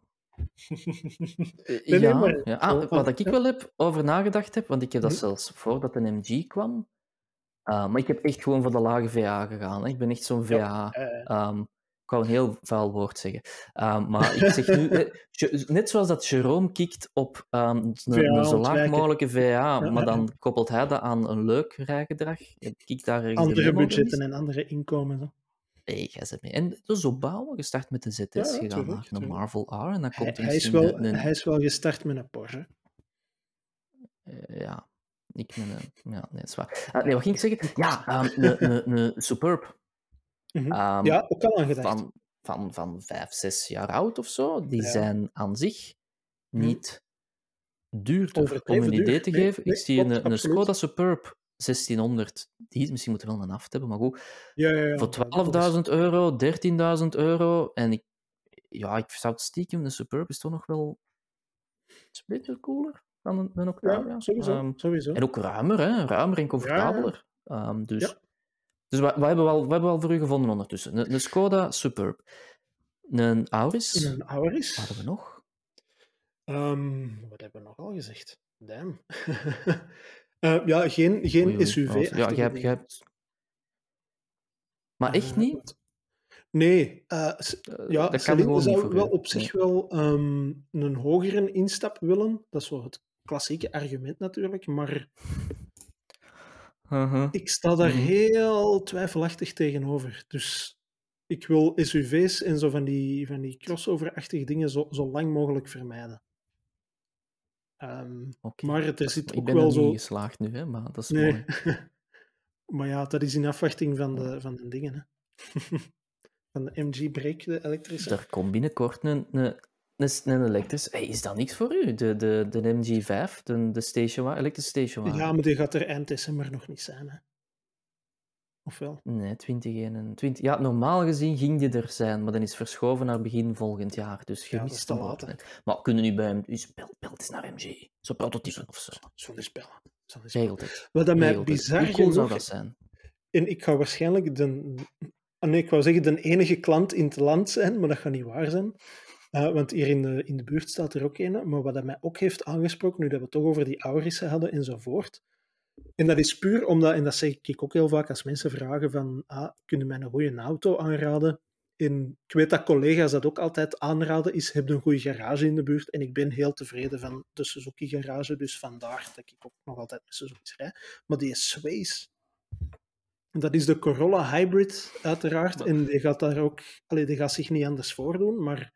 Wat ik wel heb over nagedacht heb, want ik heb dat zelfs voordat een MG kwam, maar ik heb echt gewoon voor de lage VA gegaan. Hè. Ik ben echt zo'n VA. Ik wou een heel vuil woord zeggen. Maar ik zeg nu... net zoals dat Jeroen kikt op een zo laag mogelijke VA, maar dan koppelt hij dat aan een leuk rijgedrag. Kik daar ergens andere budgetten en andere inkomen. Hè? Nee, jij zet mee. En dus opbouwen, gestart met een ZS, gegaan naar een Marvel R. En dan komt hij is wel gestart met een Porsche. Ja. Ik ben een... Ja, nee, zwaar. Wat ging ik zeggen? Ja, een Superb. Ook al aangedacht. Van 5-6 jaar oud of zo, die zijn aan zich niet duurder. Om een idee te geven, ik zie een Skoda Superb 1600, die misschien moeten we wel een aft hebben, maar goed. Voor €12.000, €13.000. En ik zou het stiekem, de Superb is toch nog wel een beetje cooler dan een Octavia. Ja, sowieso. En ook ruimer en comfortabeler. Ja. Dus we hebben wel voor u gevonden ondertussen. Een Skoda Superb. Een Auris. Wat hebben we nog? Wat hebben we nog al gezegd? Damn. Geen SUV. Ja, jij hebt... Maar echt niet? Nee. Dat kan gewoon zou niet wel op zich wel een hogere instap willen. Dat is wel het klassieke argument natuurlijk, maar... Ik sta daar heel twijfelachtig tegenover. Dus ik wil SUV's en zo van die crossover-achtige dingen zo lang mogelijk vermijden. Maar er zit ook wel zo... Ik ben er niet geslaagd nu, hè, maar dat is mooi. Maar ja, dat is in afwachting van de dingen. Hè. Van de MG-break, de elektrische. Er komt binnenkort een elektrische... Hey, is dat niks voor u? De MG5, de station, elektrische stationwagen. Ja, maar die gaat er eind december nog niet zijn, hè? Of wel? Nee, 2021. Ja, normaal gezien ging die er zijn, maar dan is verschoven naar begin volgend jaar. Dus je mist hem ook net. Maar kunnen nu bij hem... Belt eens naar MG. Zo'n prototype of zo. Zo'n is bellen. Regelt het. Wat dat mij bizar genoeg... Hoe cool zou dat zijn? En ik ga waarschijnlijk de enige klant in het land zijn, maar dat gaat niet waar zijn. Want hier in de buurt staat er ook een, maar wat dat mij ook heeft aangesproken, nu dat we het toch over die Aurissen hadden enzovoort, en dat is puur omdat, en dat zeg ik ook heel vaak als mensen vragen van, kunnen mij een goede auto aanraden? En ik weet dat collega's dat ook altijd aanraden, is, heb je een goede garage in de buurt? En ik ben heel tevreden van de Suzuki garage, dus vandaar dat ik ook nog altijd met Suzuki's rijd. Maar die is Sways. Dat is de Corolla Hybrid, uiteraard, en die gaat daar ook, die gaat zich niet anders voordoen, maar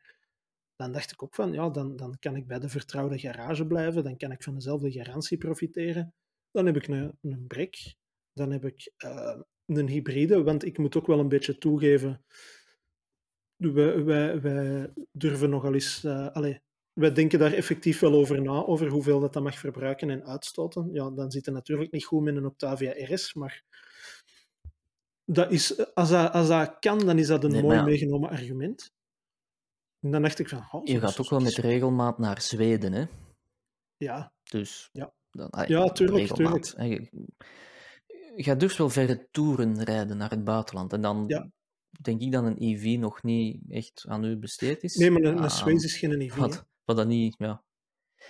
dan dacht ik ook van, dan kan ik bij de vertrouwde garage blijven, dan kan ik van dezelfde garantie profiteren. Dan heb ik een brek, dan heb ik een hybride, want ik moet ook wel een beetje toegeven, wij durven nogal eens, wij denken daar effectief wel over na, over hoeveel dat mag verbruiken en uitstoten. Ja, dan zit het natuurlijk niet goed met een Octavia RS, maar dat is, als dat kan, dan is dat een mooi meegenomen argument. En dan dacht ik van... je gaat ook wel met regelmaat naar Zweden, hè? Ja. Dus... Ja, tuurlijk. Je durft wel verre toeren rijden naar het buitenland. En dan denk ik dat een EV nog niet echt aan u besteed is. Nee, maar een Zweeds is geen EV. Wat dat niet... Ja.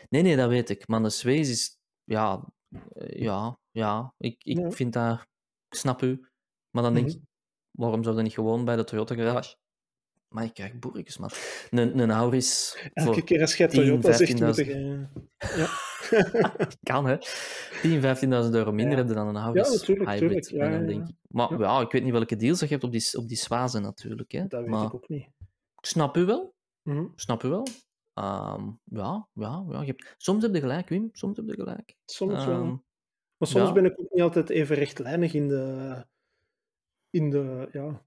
Nee, dat weet ik. Maar een Zweeds is... Ja. Ik vind daar... Ik snap u. Maar dan denk ik... Waarom zou dat niet gewoon bij de Toyota garage Maar ik krijg boerkes, man. Een auris voor elke keer als jij Toyota zegt, moet ik... Ja. Kan, hè. 10.000, 15.000 euro minder hebben dan een auris. Ja, natuurlijk. Ja, ja. Maar ja, ik weet niet welke deals je hebt op die zwazen, natuurlijk. Hè. Dat weet ik ook niet. Ik snap u wel. Mm-hmm. Snap u wel. Ja. Soms heb je gelijk, Wim. Soms heb je gelijk. Soms wel. Maar soms ben ik ook niet altijd even rechtlijnig in de ja...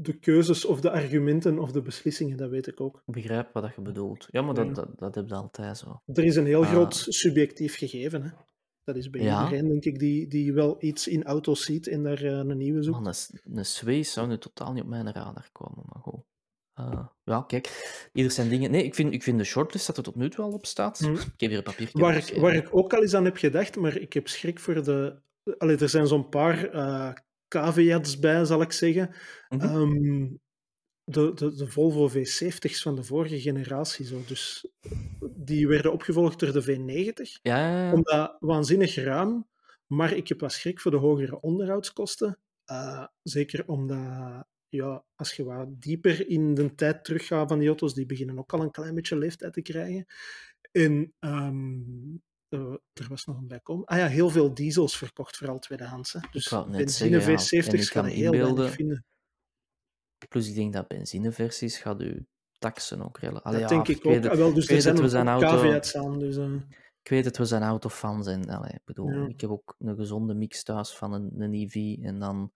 De keuzes of de argumenten of de beslissingen, dat weet ik ook. Ik begrijp wat je bedoelt. Ja, maar dat heb je altijd zo. Er is een heel groot subjectief gegeven. Hè? Dat is bij iedereen, denk ik, die wel iets in auto's ziet en daar een nieuwe zoekt. Man, een Swiss zou nu totaal niet op mijn radar komen, maar goed. Kijk, ieder zijn dingen... Nee, ik vind de shortlist dat er tot nu toe al op staat. Mm. Ik heb hier een papiertje. Waar ik ook al eens aan heb gedacht, maar ik heb schrik voor de... Allee, er zijn zo'n paar... caveats bij, zal ik zeggen. Mm-hmm. De Volvo V70's van de vorige generatie. Zo. Dus die werden opgevolgd door de V90. Ja. Omdat waanzinnig ruim. Maar ik heb wel schrik voor de hogere onderhoudskosten. Zeker omdat als je wat dieper in de tijd teruggaat van die auto's, die beginnen ook al een klein beetje leeftijd te krijgen. En... er was nog een bijkomen. Ah ja, heel veel diesels verkocht, vooral tweedehands. Hè. Dus benzine-V70's gaan heel weinig vinden. Plus ik denk dat benzineversies gaat u taxen ook redelijk. Dat denk ik ook. Ik weet dat we zijn autofan zijn. Allee, ik heb ook een gezonde mix thuis van een EV en dan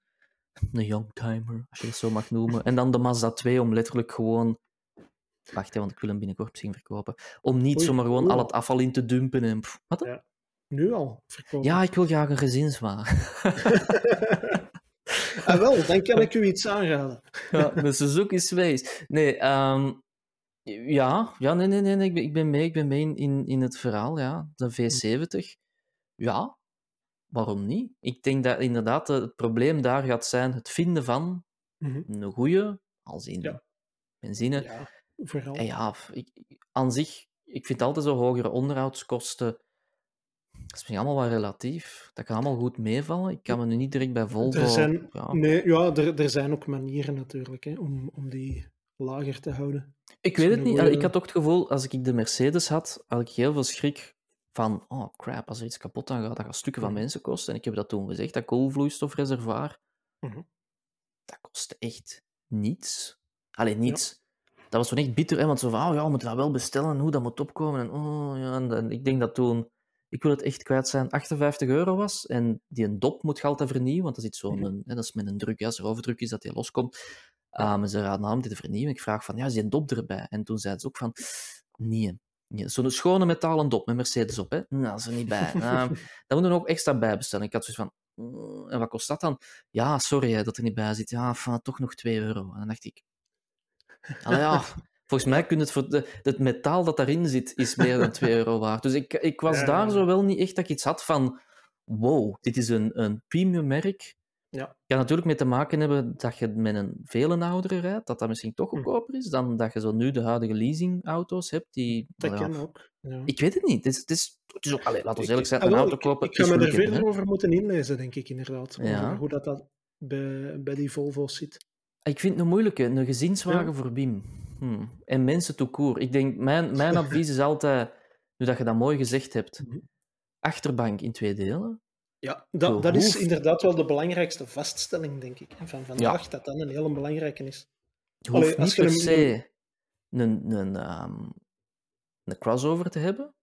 een youngtimer, als je dat zo mag noemen. En dan de Mazda 2 om letterlijk gewoon... Wacht, want ik wil hem binnenkort misschien verkopen. Om niet zomaar gewoon al het afval in te dumpen. En... Wat? Ja, nu al verkopen. Ja, ik wil graag een gezinswagen. Dan kan ik u iets aanraden. Ja, een Suzuki Swiss. Nee, nee. Ik ben mee in het verhaal, ja. De V70. Ja, waarom niet? Ik denk dat inderdaad het probleem daar gaat zijn het vinden van een goede, al zien. Ja. Benzine. Ja. Vooral. En ja, aan zich, ik vind altijd zo hogere onderhoudskosten, dat is allemaal wel relatief. Dat kan allemaal goed meevallen. Ik kan me nu niet direct bij Volvo... Er zijn ook manieren natuurlijk, hè, om die lager te houden. Ik weet het niet. Ik had ook het gevoel, als ik de Mercedes had ik heel veel schrik van, oh crap, als er iets kapot aan gaat, dat gaat stukken van mensen kosten. En ik heb dat toen gezegd, dat koolvloeistofreservoir, dat kostte echt niets. Allee, niets. Ja. Dat was toen echt bitter, hè, want zo van, we moeten dat wel bestellen, hoe dat moet opkomen. En ik denk dat toen, ik wil het echt kwijt zijn, €58 was. En die een dop moet je altijd vernieuwen, want dat is iets zo'n, hè, dat is met een druk, als er overdruk is, dat die loskomt. En ze raden aan om dit te vernieuwen. Ik vraag van, is die een dop erbij? En toen zeiden ze ook van, nee. Zo'n schone metalen dop met Mercedes op, hè. Nou, dat is er niet bij. Dat moeten we ook extra bij bestellen. Ik had zoiets van, en wat kost dat dan? Ja, sorry hè, dat er niet bij zit. Ja, van, toch nog €2. En dan dacht ik, volgens mij kun je het voor het metaal dat daarin zit, is meer dan €2 waard. Dus ik was daar zo wel niet echt dat ik iets had van wow, dit is een premium merk. Ja. Kan natuurlijk mee te maken hebben dat je met een vele oudere rijdt, dat misschien toch goedkoper is dan dat je zo nu de huidige leasingauto's hebt. Dat kan ook. Ja. Ik weet het niet. Het is ook, laat ons eerlijk zijn, een auto kopen... Ik ga me er verder over moeten inlezen, denk ik, inderdaad. Ja. Hoe dat bij die Volvo's zit. Ik vind het een moeilijke, een gezinswagen voor Wim. En mensen tout court. Ik denk, mijn advies is altijd, nu dat je dat mooi gezegd hebt, achterbank in 2 delen. Ja, dat is inderdaad wel de belangrijkste vaststelling, denk ik. En van vandaag dat dan een heel belangrijke is. Je hoeft niet per se een crossover te hebben.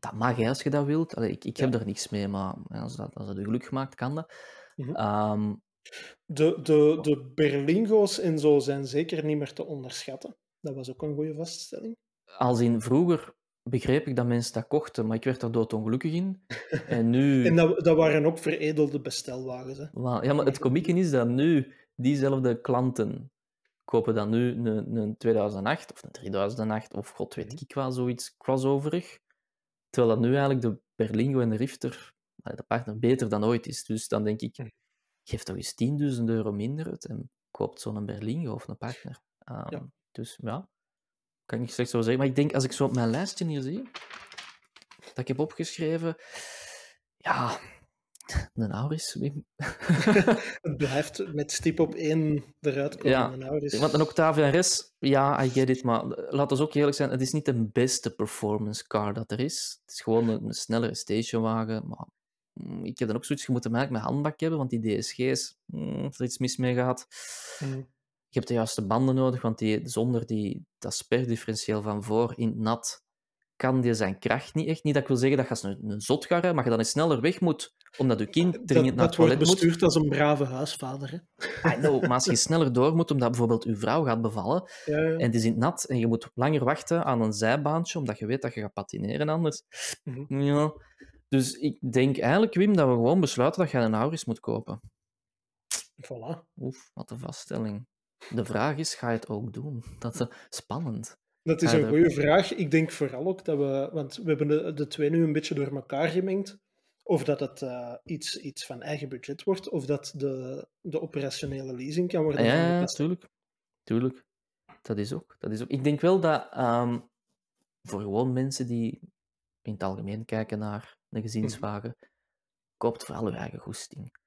Dat mag jij als je dat wilt. Allee, ik heb daar niks mee, maar als dat je geluk maakt, kan dat. De Berlingo's en zo zijn zeker niet meer te onderschatten. Dat was ook een goede vaststelling. Als in vroeger begreep ik dat mensen dat kochten, maar ik werd daar doodongelukkig in. En nu... en dat waren ook veredelde bestelwagens. Hè? Ja, maar het komieke is dat nu diezelfde klanten kopen dan nu een 2008 of een 3008 of god weet ik wel, zoiets crossoverig. Terwijl dat nu eigenlijk de Berlingo en de Rifter, de partner, beter dan ooit is. Dus dan denk ik... Geef toch eens €10.000 minder uit en koopt zo'n Berlingo of een partner. Dus ja, kan ik niet slecht zo zeggen. Maar ik denk, als ik zo op mijn lijstje hier zie, dat ik heb opgeschreven, Een auris, Wim. Het blijft met stip op 1 eruit komen. Ja, een auris. Want een Octavia RS, ja, I get it, maar laat ons ook eerlijk zijn, het is niet de beste performance car dat er is. Het is gewoon een snellere stationwagen, maar ik heb dan ook zoiets, je moet hem eigenlijk met handbak hebben, want die DSG's, of er iets mis mee gaat. Je hebt de juiste banden nodig, want zonder dat sperdifferentieel van voor in het nat kan die zijn kracht niet echt. Niet dat ik wil zeggen dat je een zot gaat rijden, maar je dan eens sneller weg moet, omdat je kind dringend naar het toilet moet. Dat wordt bestuurd als een brave huisvader. Hè? I know, maar als je sneller door moet, omdat bijvoorbeeld je vrouw gaat bevallen, ja. En het is in het nat, en je moet langer wachten aan een zijbaantje, omdat je weet dat je gaat patineren anders. Mm-hmm. Ja. Dus ik denk eigenlijk, Wim, dat we gewoon besluiten dat je een auris moet kopen. Voilà. Oef, wat een vaststelling. De vraag is, ga je het ook doen? Dat is spannend. Dat is een goede vraag. Ik denk vooral ook dat we... Want we hebben de twee nu een beetje door elkaar gemengd. Of dat het iets van eigen budget wordt, of dat de operationele leasing kan worden. Ja, natuurlijk. Tuurlijk. Dat is ook. Ik denk wel dat voor gewoon mensen die in het algemeen kijken naar een gezinswagen, koopt vooral uw eigen goesting.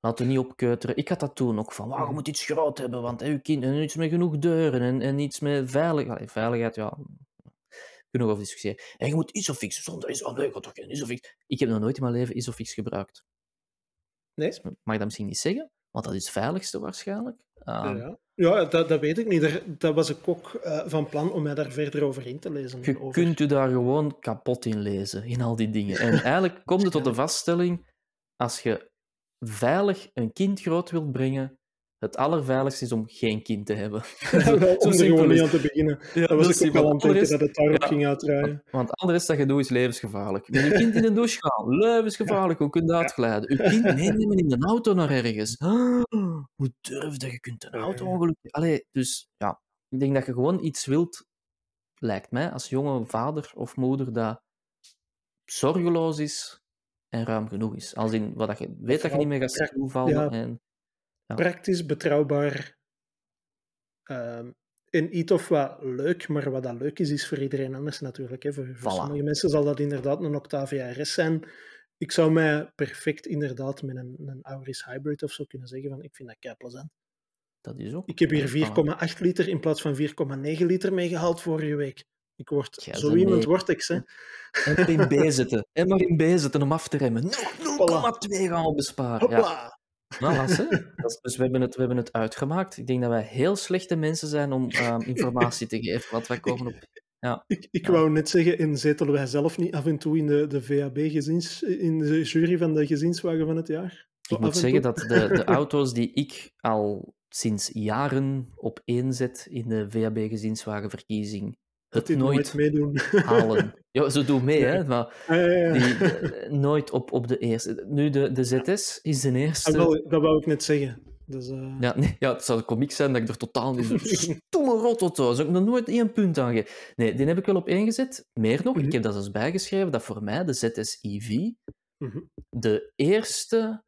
Laat u niet opkeuteren. Ik had dat toen ook van, wauw, je moet iets groot hebben, want uw kind, en iets met genoeg deuren, en iets met veiligheid. Allee, veiligheid, ja, genoeg over discussiëren. En je moet Isofix, zonder Isofix. Ik heb nog nooit in mijn leven Isofix gebruikt. Nee? Dus mag ik dat misschien niet zeggen? Want dat is het veiligste waarschijnlijk. Ja, dat weet ik niet. Dat was ik ook van plan om mij daar verder over in te lezen. Kunt u daar gewoon kapot in lezen, in al die dingen. En eigenlijk komt het tot de vaststelling, als je veilig een kind groot wilt brengen, het allerveiligste is om geen kind te hebben. Om er gewoon niet aan te beginnen. Ja, dat was ook wel aan het denken dat het daarop ging uitdraaien. Want al de rest dat je doet is levensgevaarlijk. Met je kind in de douche gaan, levensgevaarlijk. Hoe kun je uitglijden? Je kind meenemen in een auto naar ergens. Hoe durf dat? Je kunt een auto ongeluk... Allee, dus ja, ik denk dat je gewoon iets wilt, lijkt mij, als jonge vader of moeder, dat zorgeloos is en ruim genoeg is. Als in wat je weet dat je niet meer gaat toevallen. Ja, praktisch, betrouwbaar. En iets of wat leuk, maar wat dat leuk is voor iedereen anders natuurlijk. Hè. Voor sommige mensen zal dat inderdaad een Octavia RS zijn. Ik zou mij perfect inderdaad met een Auris Hybrid of zo kunnen zeggen van, ik vind dat keiplezant. Dat is ook. Ik heb hier 4,8 liter in plaats van 4,9 liter meegehaald vorige week. Ik word, ja, zo iemand word ik, hè. En maar in B zitten om af te remmen. 0,2 gaan we besparen. Ja. Dus we hebben het uitgemaakt. Ik denk dat wij heel slechte mensen zijn om informatie te geven. Want wij komen op... Ja. Ik wou net zeggen, en zetelen wij zelf niet af en toe in de VAB in de jury van de gezinswagen van het jaar? Zo, ik moet zeggen dat de auto's die ik al sinds jaren op 1 zet in de VAB gezinswagenverkiezing, het nooit meedoen. Halen. Ja, ze doen mee, hè. Maar ja. Die, nooit op de eerste. Nu, de ZS is de eerste. Dat wou ik net zeggen. Dus, Ja, het zou komiek zijn dat ik er totaal niet... Stomme rotauto. Zou ik er nooit 1 punt aan geven? Nee, die heb ik wel op 1 gezet. Meer nog, ik heb dat eens bijgeschreven, dat voor mij de ZS EV de eerste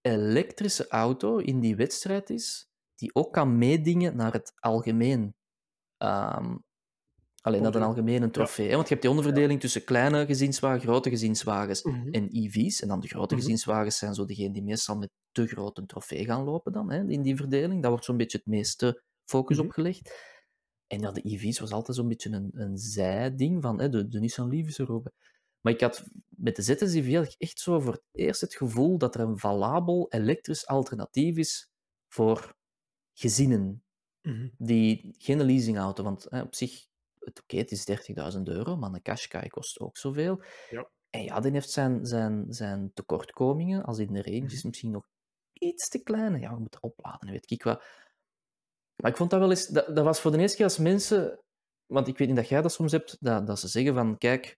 elektrische auto in die wedstrijd is die ook kan meedingen naar het algemeen... Alleen dat een algemene trofee. Ja. Want je hebt die onderverdeling tussen kleine gezinswagen, grote gezinswagens en EV's. En dan de grote gezinswagens zijn zo degene die meestal met te groot een trofee gaan lopen dan, hè, in die verdeling. Daar wordt zo'n beetje het meeste focus op gelegd. En ja, de EV's was altijd zo'n beetje een zijding van hè, de Nissan Leaf is erop. Maar ik had met de ZS-EV had ik echt zo voor het eerst het gevoel dat er een valabel elektrisch alternatief is voor gezinnen. Die geen leasingauto, want hè, op zich... Het is €30.000, maar een Qashqai kost ook zoveel. Ja. En ja, die heeft zijn tekortkomingen, als in de range is misschien nog iets te klein. Ja, we moeten opladen, weet ik wat. Maar ik vond dat wel eens... Dat was voor de eerste keer als mensen... Want ik weet niet dat jij dat soms hebt, dat ze zeggen van, kijk,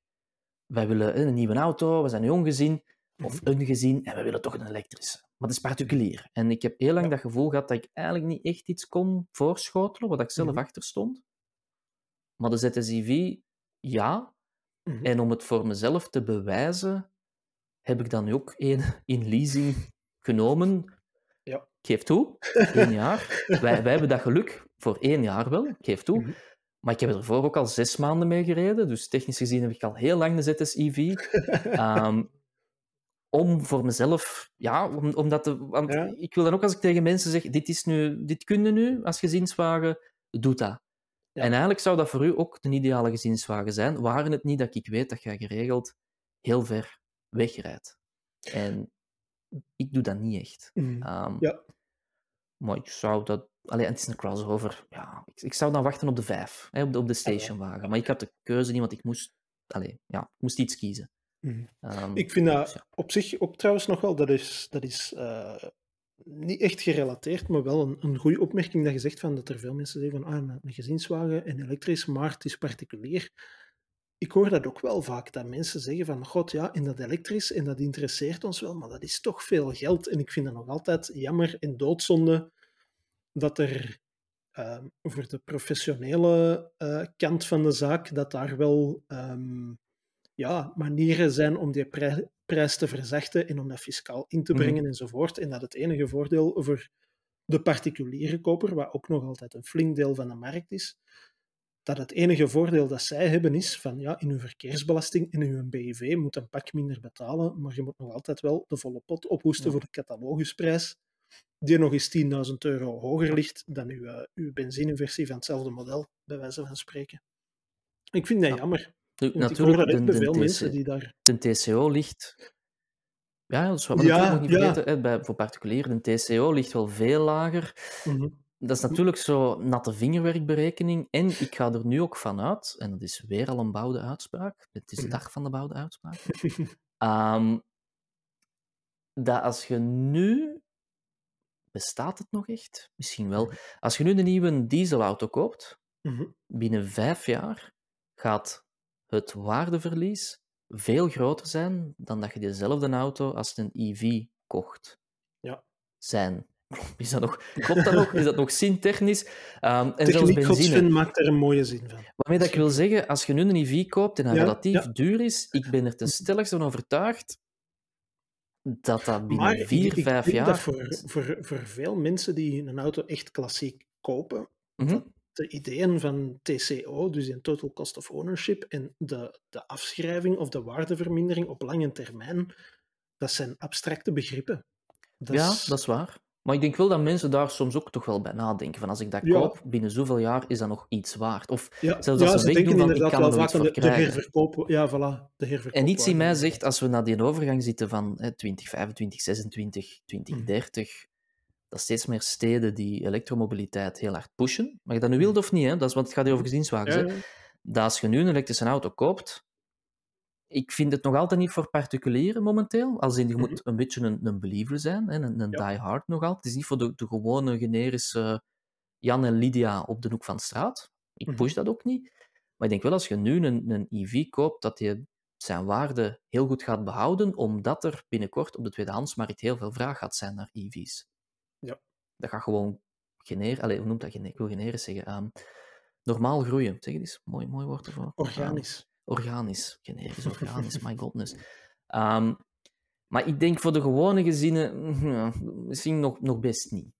wij willen een nieuwe auto, we zijn een jong gezin, of een gezin, en we willen toch een elektrische. Maar dat is particulier. En ik heb heel lang dat gevoel gehad dat ik eigenlijk niet echt iets kon voorschotelen, wat ik zelf achter stond. Maar de ZS-EV, ja. En om het voor mezelf te bewijzen, heb ik dan ook 1 in leasing genomen. Ja. Ik geef toe, 1 jaar. Wij hebben dat geluk, voor 1 jaar wel, ik geef toe. Maar ik heb ervoor ook al 6 maanden mee gereden, dus technisch gezien heb ik al heel lang de ZS-EV. om voor mezelf, ja, omdat want ja. Ik wil dan ook als ik tegen mensen zeg, dit kun je nu als gezinswagen, doe dat. Ja. En eigenlijk zou dat voor u ook de ideale gezinswagen zijn, waren het niet dat ik weet dat jij geregeld heel ver wegrijdt. En ik doe dat niet echt. Ja. Maar ik zou dat... Allee, het is een crossover. Ja, ik zou dan wachten op de 5, hè, op de stationwagen. Maar ik had de keuze niet, want ik moest iets kiezen. Ik vind dat op zich ook trouwens nog wel... Dat is niet echt gerelateerd, maar wel een goede opmerking dat je zegt van, dat er veel mensen zeggen van een gezinswagen en elektrisch, maar het is particulier. Ik hoor dat ook wel vaak, dat mensen zeggen van god ja, en dat elektrisch, en dat interesseert ons wel, maar dat is toch veel geld. En ik vind dat nog altijd jammer en doodzonde dat er voor de professionele kant van de zaak, dat daar wel manieren zijn om die prijs te verzachten en om dat fiscaal in te brengen enzovoort. En dat het enige voordeel voor de particuliere koper, wat ook nog altijd een flink deel van de markt is, dat het enige voordeel dat zij hebben is van ja, in uw verkeersbelasting en uw BIV moet een pak minder betalen, maar je moet nog altijd wel de volle pot ophoesten voor de catalogusprijs, die nog eens €10.000 hoger ligt dan uw benzineversie van hetzelfde model, bij wijze van spreken. Ik vind dat jammer. Natuurlijk, de TCO ligt... Ja, dat is wat we natuurlijk nog niet vergeten. Hè, voor particulieren, de TCO ligt wel veel lager. Dat is natuurlijk zo natte vingerwerkberekening. En ik ga er nu ook vanuit, en dat is weer al een bouwde uitspraak, het is de dag van de bouwde uitspraak, dat als je nu... Bestaat het nog echt? Misschien wel. Als je nu de nieuwe dieselauto koopt, binnen 5 jaar gaat het waardeverlies veel groter zijn dan dat je dezelfde auto als een EV kocht. Ja. Klopt dat nog? Is dat nog zintechnisch? Techniek Godsvin maakt er een mooie zin van. Waarmee dat ik wil zeggen, als je nu een EV koopt en dat relatief duur is, ik ben er ten stelligste van overtuigd dat dat binnen 4-5 jaar... Maar voor veel mensen die een auto echt klassiek kopen, de ideeën van TCO, dus in Total Cost of Ownership, en de afschrijving of de waardevermindering op lange termijn, dat zijn abstracte begrippen. Dat is waar. Maar ik denk wel dat mensen daar soms ook toch wel bij nadenken. Van als ik dat koop, binnen zoveel jaar is dat nog iets waard. Of zelfs als ze denken van, ik kan er iets voor krijgen. De herverkoop. En iets in mij zegt, als we naar die overgang zitten van 2025, 2026, 2030, dat steeds meer steden die elektromobiliteit heel hard pushen. Maar je dat nu wilt of niet, hè? Dat is, want het gaat hier over gezinswagens. Dat als je nu een elektrische auto koopt... Ik vind het nog altijd niet voor particulieren momenteel. Als in, je moet een beetje een believer zijn, een die-hard nog altijd. Het is niet voor de gewone generische Jan en Lydia op de hoek van de straat. Ik push dat ook niet. Maar ik denk wel, als je nu een EV koopt, dat je zijn waarde heel goed gaat behouden, omdat er binnenkort op de tweedehandsmarkt heel veel vraag gaat zijn naar EV's. Ja. Dat gaat gewoon ik wil generisch zeggen. Normaal groeien. Zeg het eens. Mooi woord ervoor. Organisch. Organisch. Generisch, organisch, my goodness. Maar ik denk voor de gewone gezinnen, misschien nog best niet.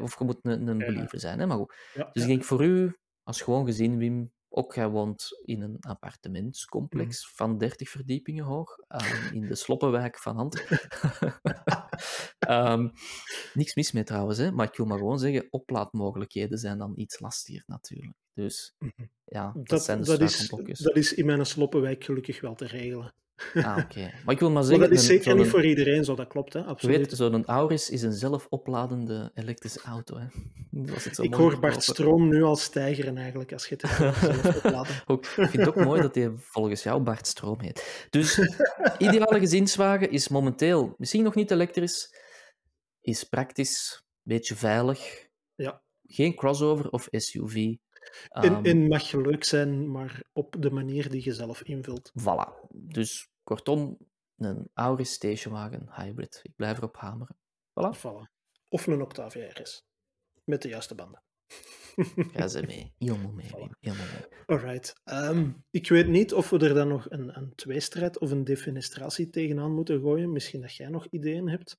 Of je moet een believer zijn, hè? Maar goed. Ja, dus ik denk voor u, als gewoon gezin, Wim, ook jij woont in een appartementscomplex van 30 verdiepingen hoog, in de sloppenwijk van Hand. Niks mis mee trouwens, hè? Maar ik wil maar gewoon zeggen, oplaadmogelijkheden zijn dan iets lastiger natuurlijk. Dus ja, dat zijn de struikelblokjes. Dat is in mijn sloppenwijk gelukkig wel te regelen. Oké. Maar ik wil maar zeggen... Maar dat is zeker niet voor iedereen zo, dat klopt, hè? Absoluut. Weet, zo'n Auris is een zelfopladende elektrische auto, hè? Ik hoor Bart Stroom nu al stijgeren, eigenlijk, als je het zelf opladen. Ik vind het ook mooi dat hij volgens jou Bart Stroom heet. Dus, ideale gezinswagen is momenteel misschien nog niet elektrisch, is praktisch, een beetje veilig, geen crossover of SUV... En mag leuk zijn, maar op de manier die je zelf invult. Voilà. Dus kortom, een Auris stationwagen hybrid. Ik blijf erop hameren. Voilà. Of een Octavia RS. Met de juiste banden. Ga ze mee. Helemaal mee. Alright. Ik weet niet of we er dan nog een tweestrijd of een defenestratie tegenaan moeten gooien. Misschien dat jij nog ideeën hebt.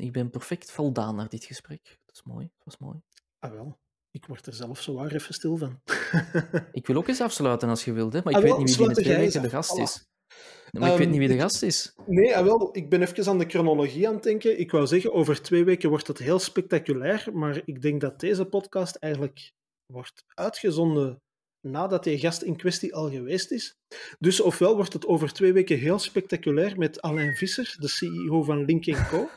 Ik ben perfect voldaan naar dit gesprek. Dat is mooi. Dat was mooi. Ah wel, ik word er zelf zowaar even stil van. Ik wil ook eens afsluiten als je wilt, hè? Maar ik weet niet wie in het tweede de gast is. Maar ik weet niet wie de gast is. Nee, ik ben even aan de chronologie aan het denken. Ik wou zeggen, over 2 weken wordt het heel spectaculair, maar ik denk dat deze podcast eigenlijk wordt uitgezonden nadat die gast in kwestie al geweest is. Dus ofwel wordt het over 2 weken heel spectaculair met Alain Visser, de CEO van Link & Co.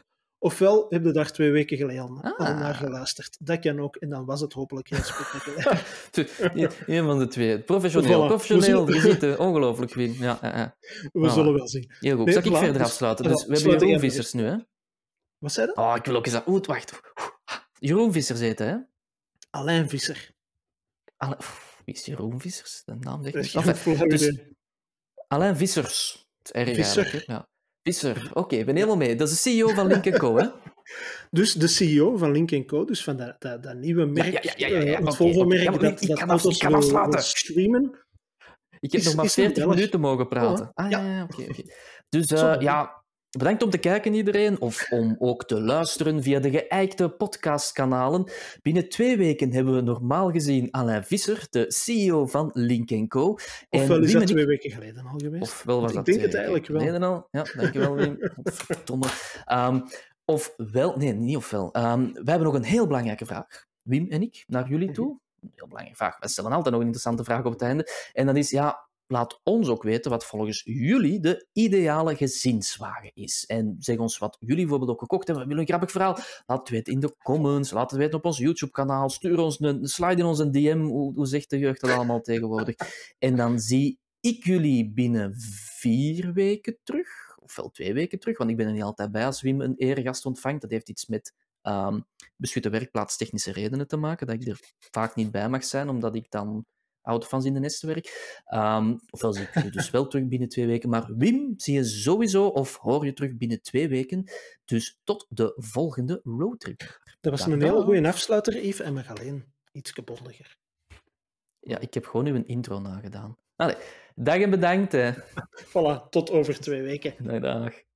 Ofwel heb je daar 2 weken geleden al naar geluisterd. Dat kan ook. En dan was het hopelijk heel spectaculair. Eén van de twee. Professioneel gezeten. Ongelooflijk, Wim. Ja. We zullen wel zien. Heel goed. Zal ik verder afsluiten? Dus we hebben Jeroen Vissers nu, hè? Wat zei dat? Oh, ik wil ook eens dat... Oeh, wacht. Jeroen Vissers heet, hè? Alain Visser. Wie is Jeroen Vissers? De naam zegt niet. Alain Vissers. Visser. Ja. Visser, oké, ik ben helemaal mee. Dat is de CEO van Link & Co, hè? Dus de CEO van Link & Co, dus van dat nieuwe merk, het Volvo-merk dat auto's wil streamen. Ik heb nog maar 40 minuten mogen praten. Oké. Dus bedankt om te kijken, iedereen, of om ook te luisteren via de geëikte podcastkanalen. Binnen 2 weken hebben we normaal gezien Alain Visser, de CEO van Link & Co. Ofwel is dat 2 weken geleden al geweest. Ofwel was dat 2 weken geleden al. Ja, dankjewel, Wim. Verdomme. Wij hebben nog een heel belangrijke vraag. Wim en ik, naar jullie toe. Een heel belangrijke vraag. Wij stellen altijd nog een interessante vraag op het einde. En dat is, laat ons ook weten wat volgens jullie de ideale gezinswagen is. En zeg ons wat jullie bijvoorbeeld ook gekocht hebben. We willen een grappig verhaal. Laat het weten in de comments. Laat het weten op ons YouTube-kanaal. Stuur ons een slide in onze DM. Hoe zegt de jeugd dat allemaal tegenwoordig? En dan zie ik jullie binnen 4 weken terug. Ofwel 2 weken terug, want ik ben er niet altijd bij als Wim een eregast ontvangt. Dat heeft iets met beschutte werkplaatstechnische redenen te maken. Dat ik er vaak niet bij mag zijn, omdat ik dan... Autofans in de nesten werk. Ofwel zie ik jullie dus wel terug binnen 2 weken. Maar Wim zie je sowieso of hoor je terug binnen 2 weken. Dus tot de volgende roadtrip. Dat was een hele goede afsluiter, Yves. En we gaan alleen iets bondiger. Ja, ik heb gewoon nu een intro nagedaan. Allee, dag en bedankt. Hè. Voilà, tot over 2 weken. Dag.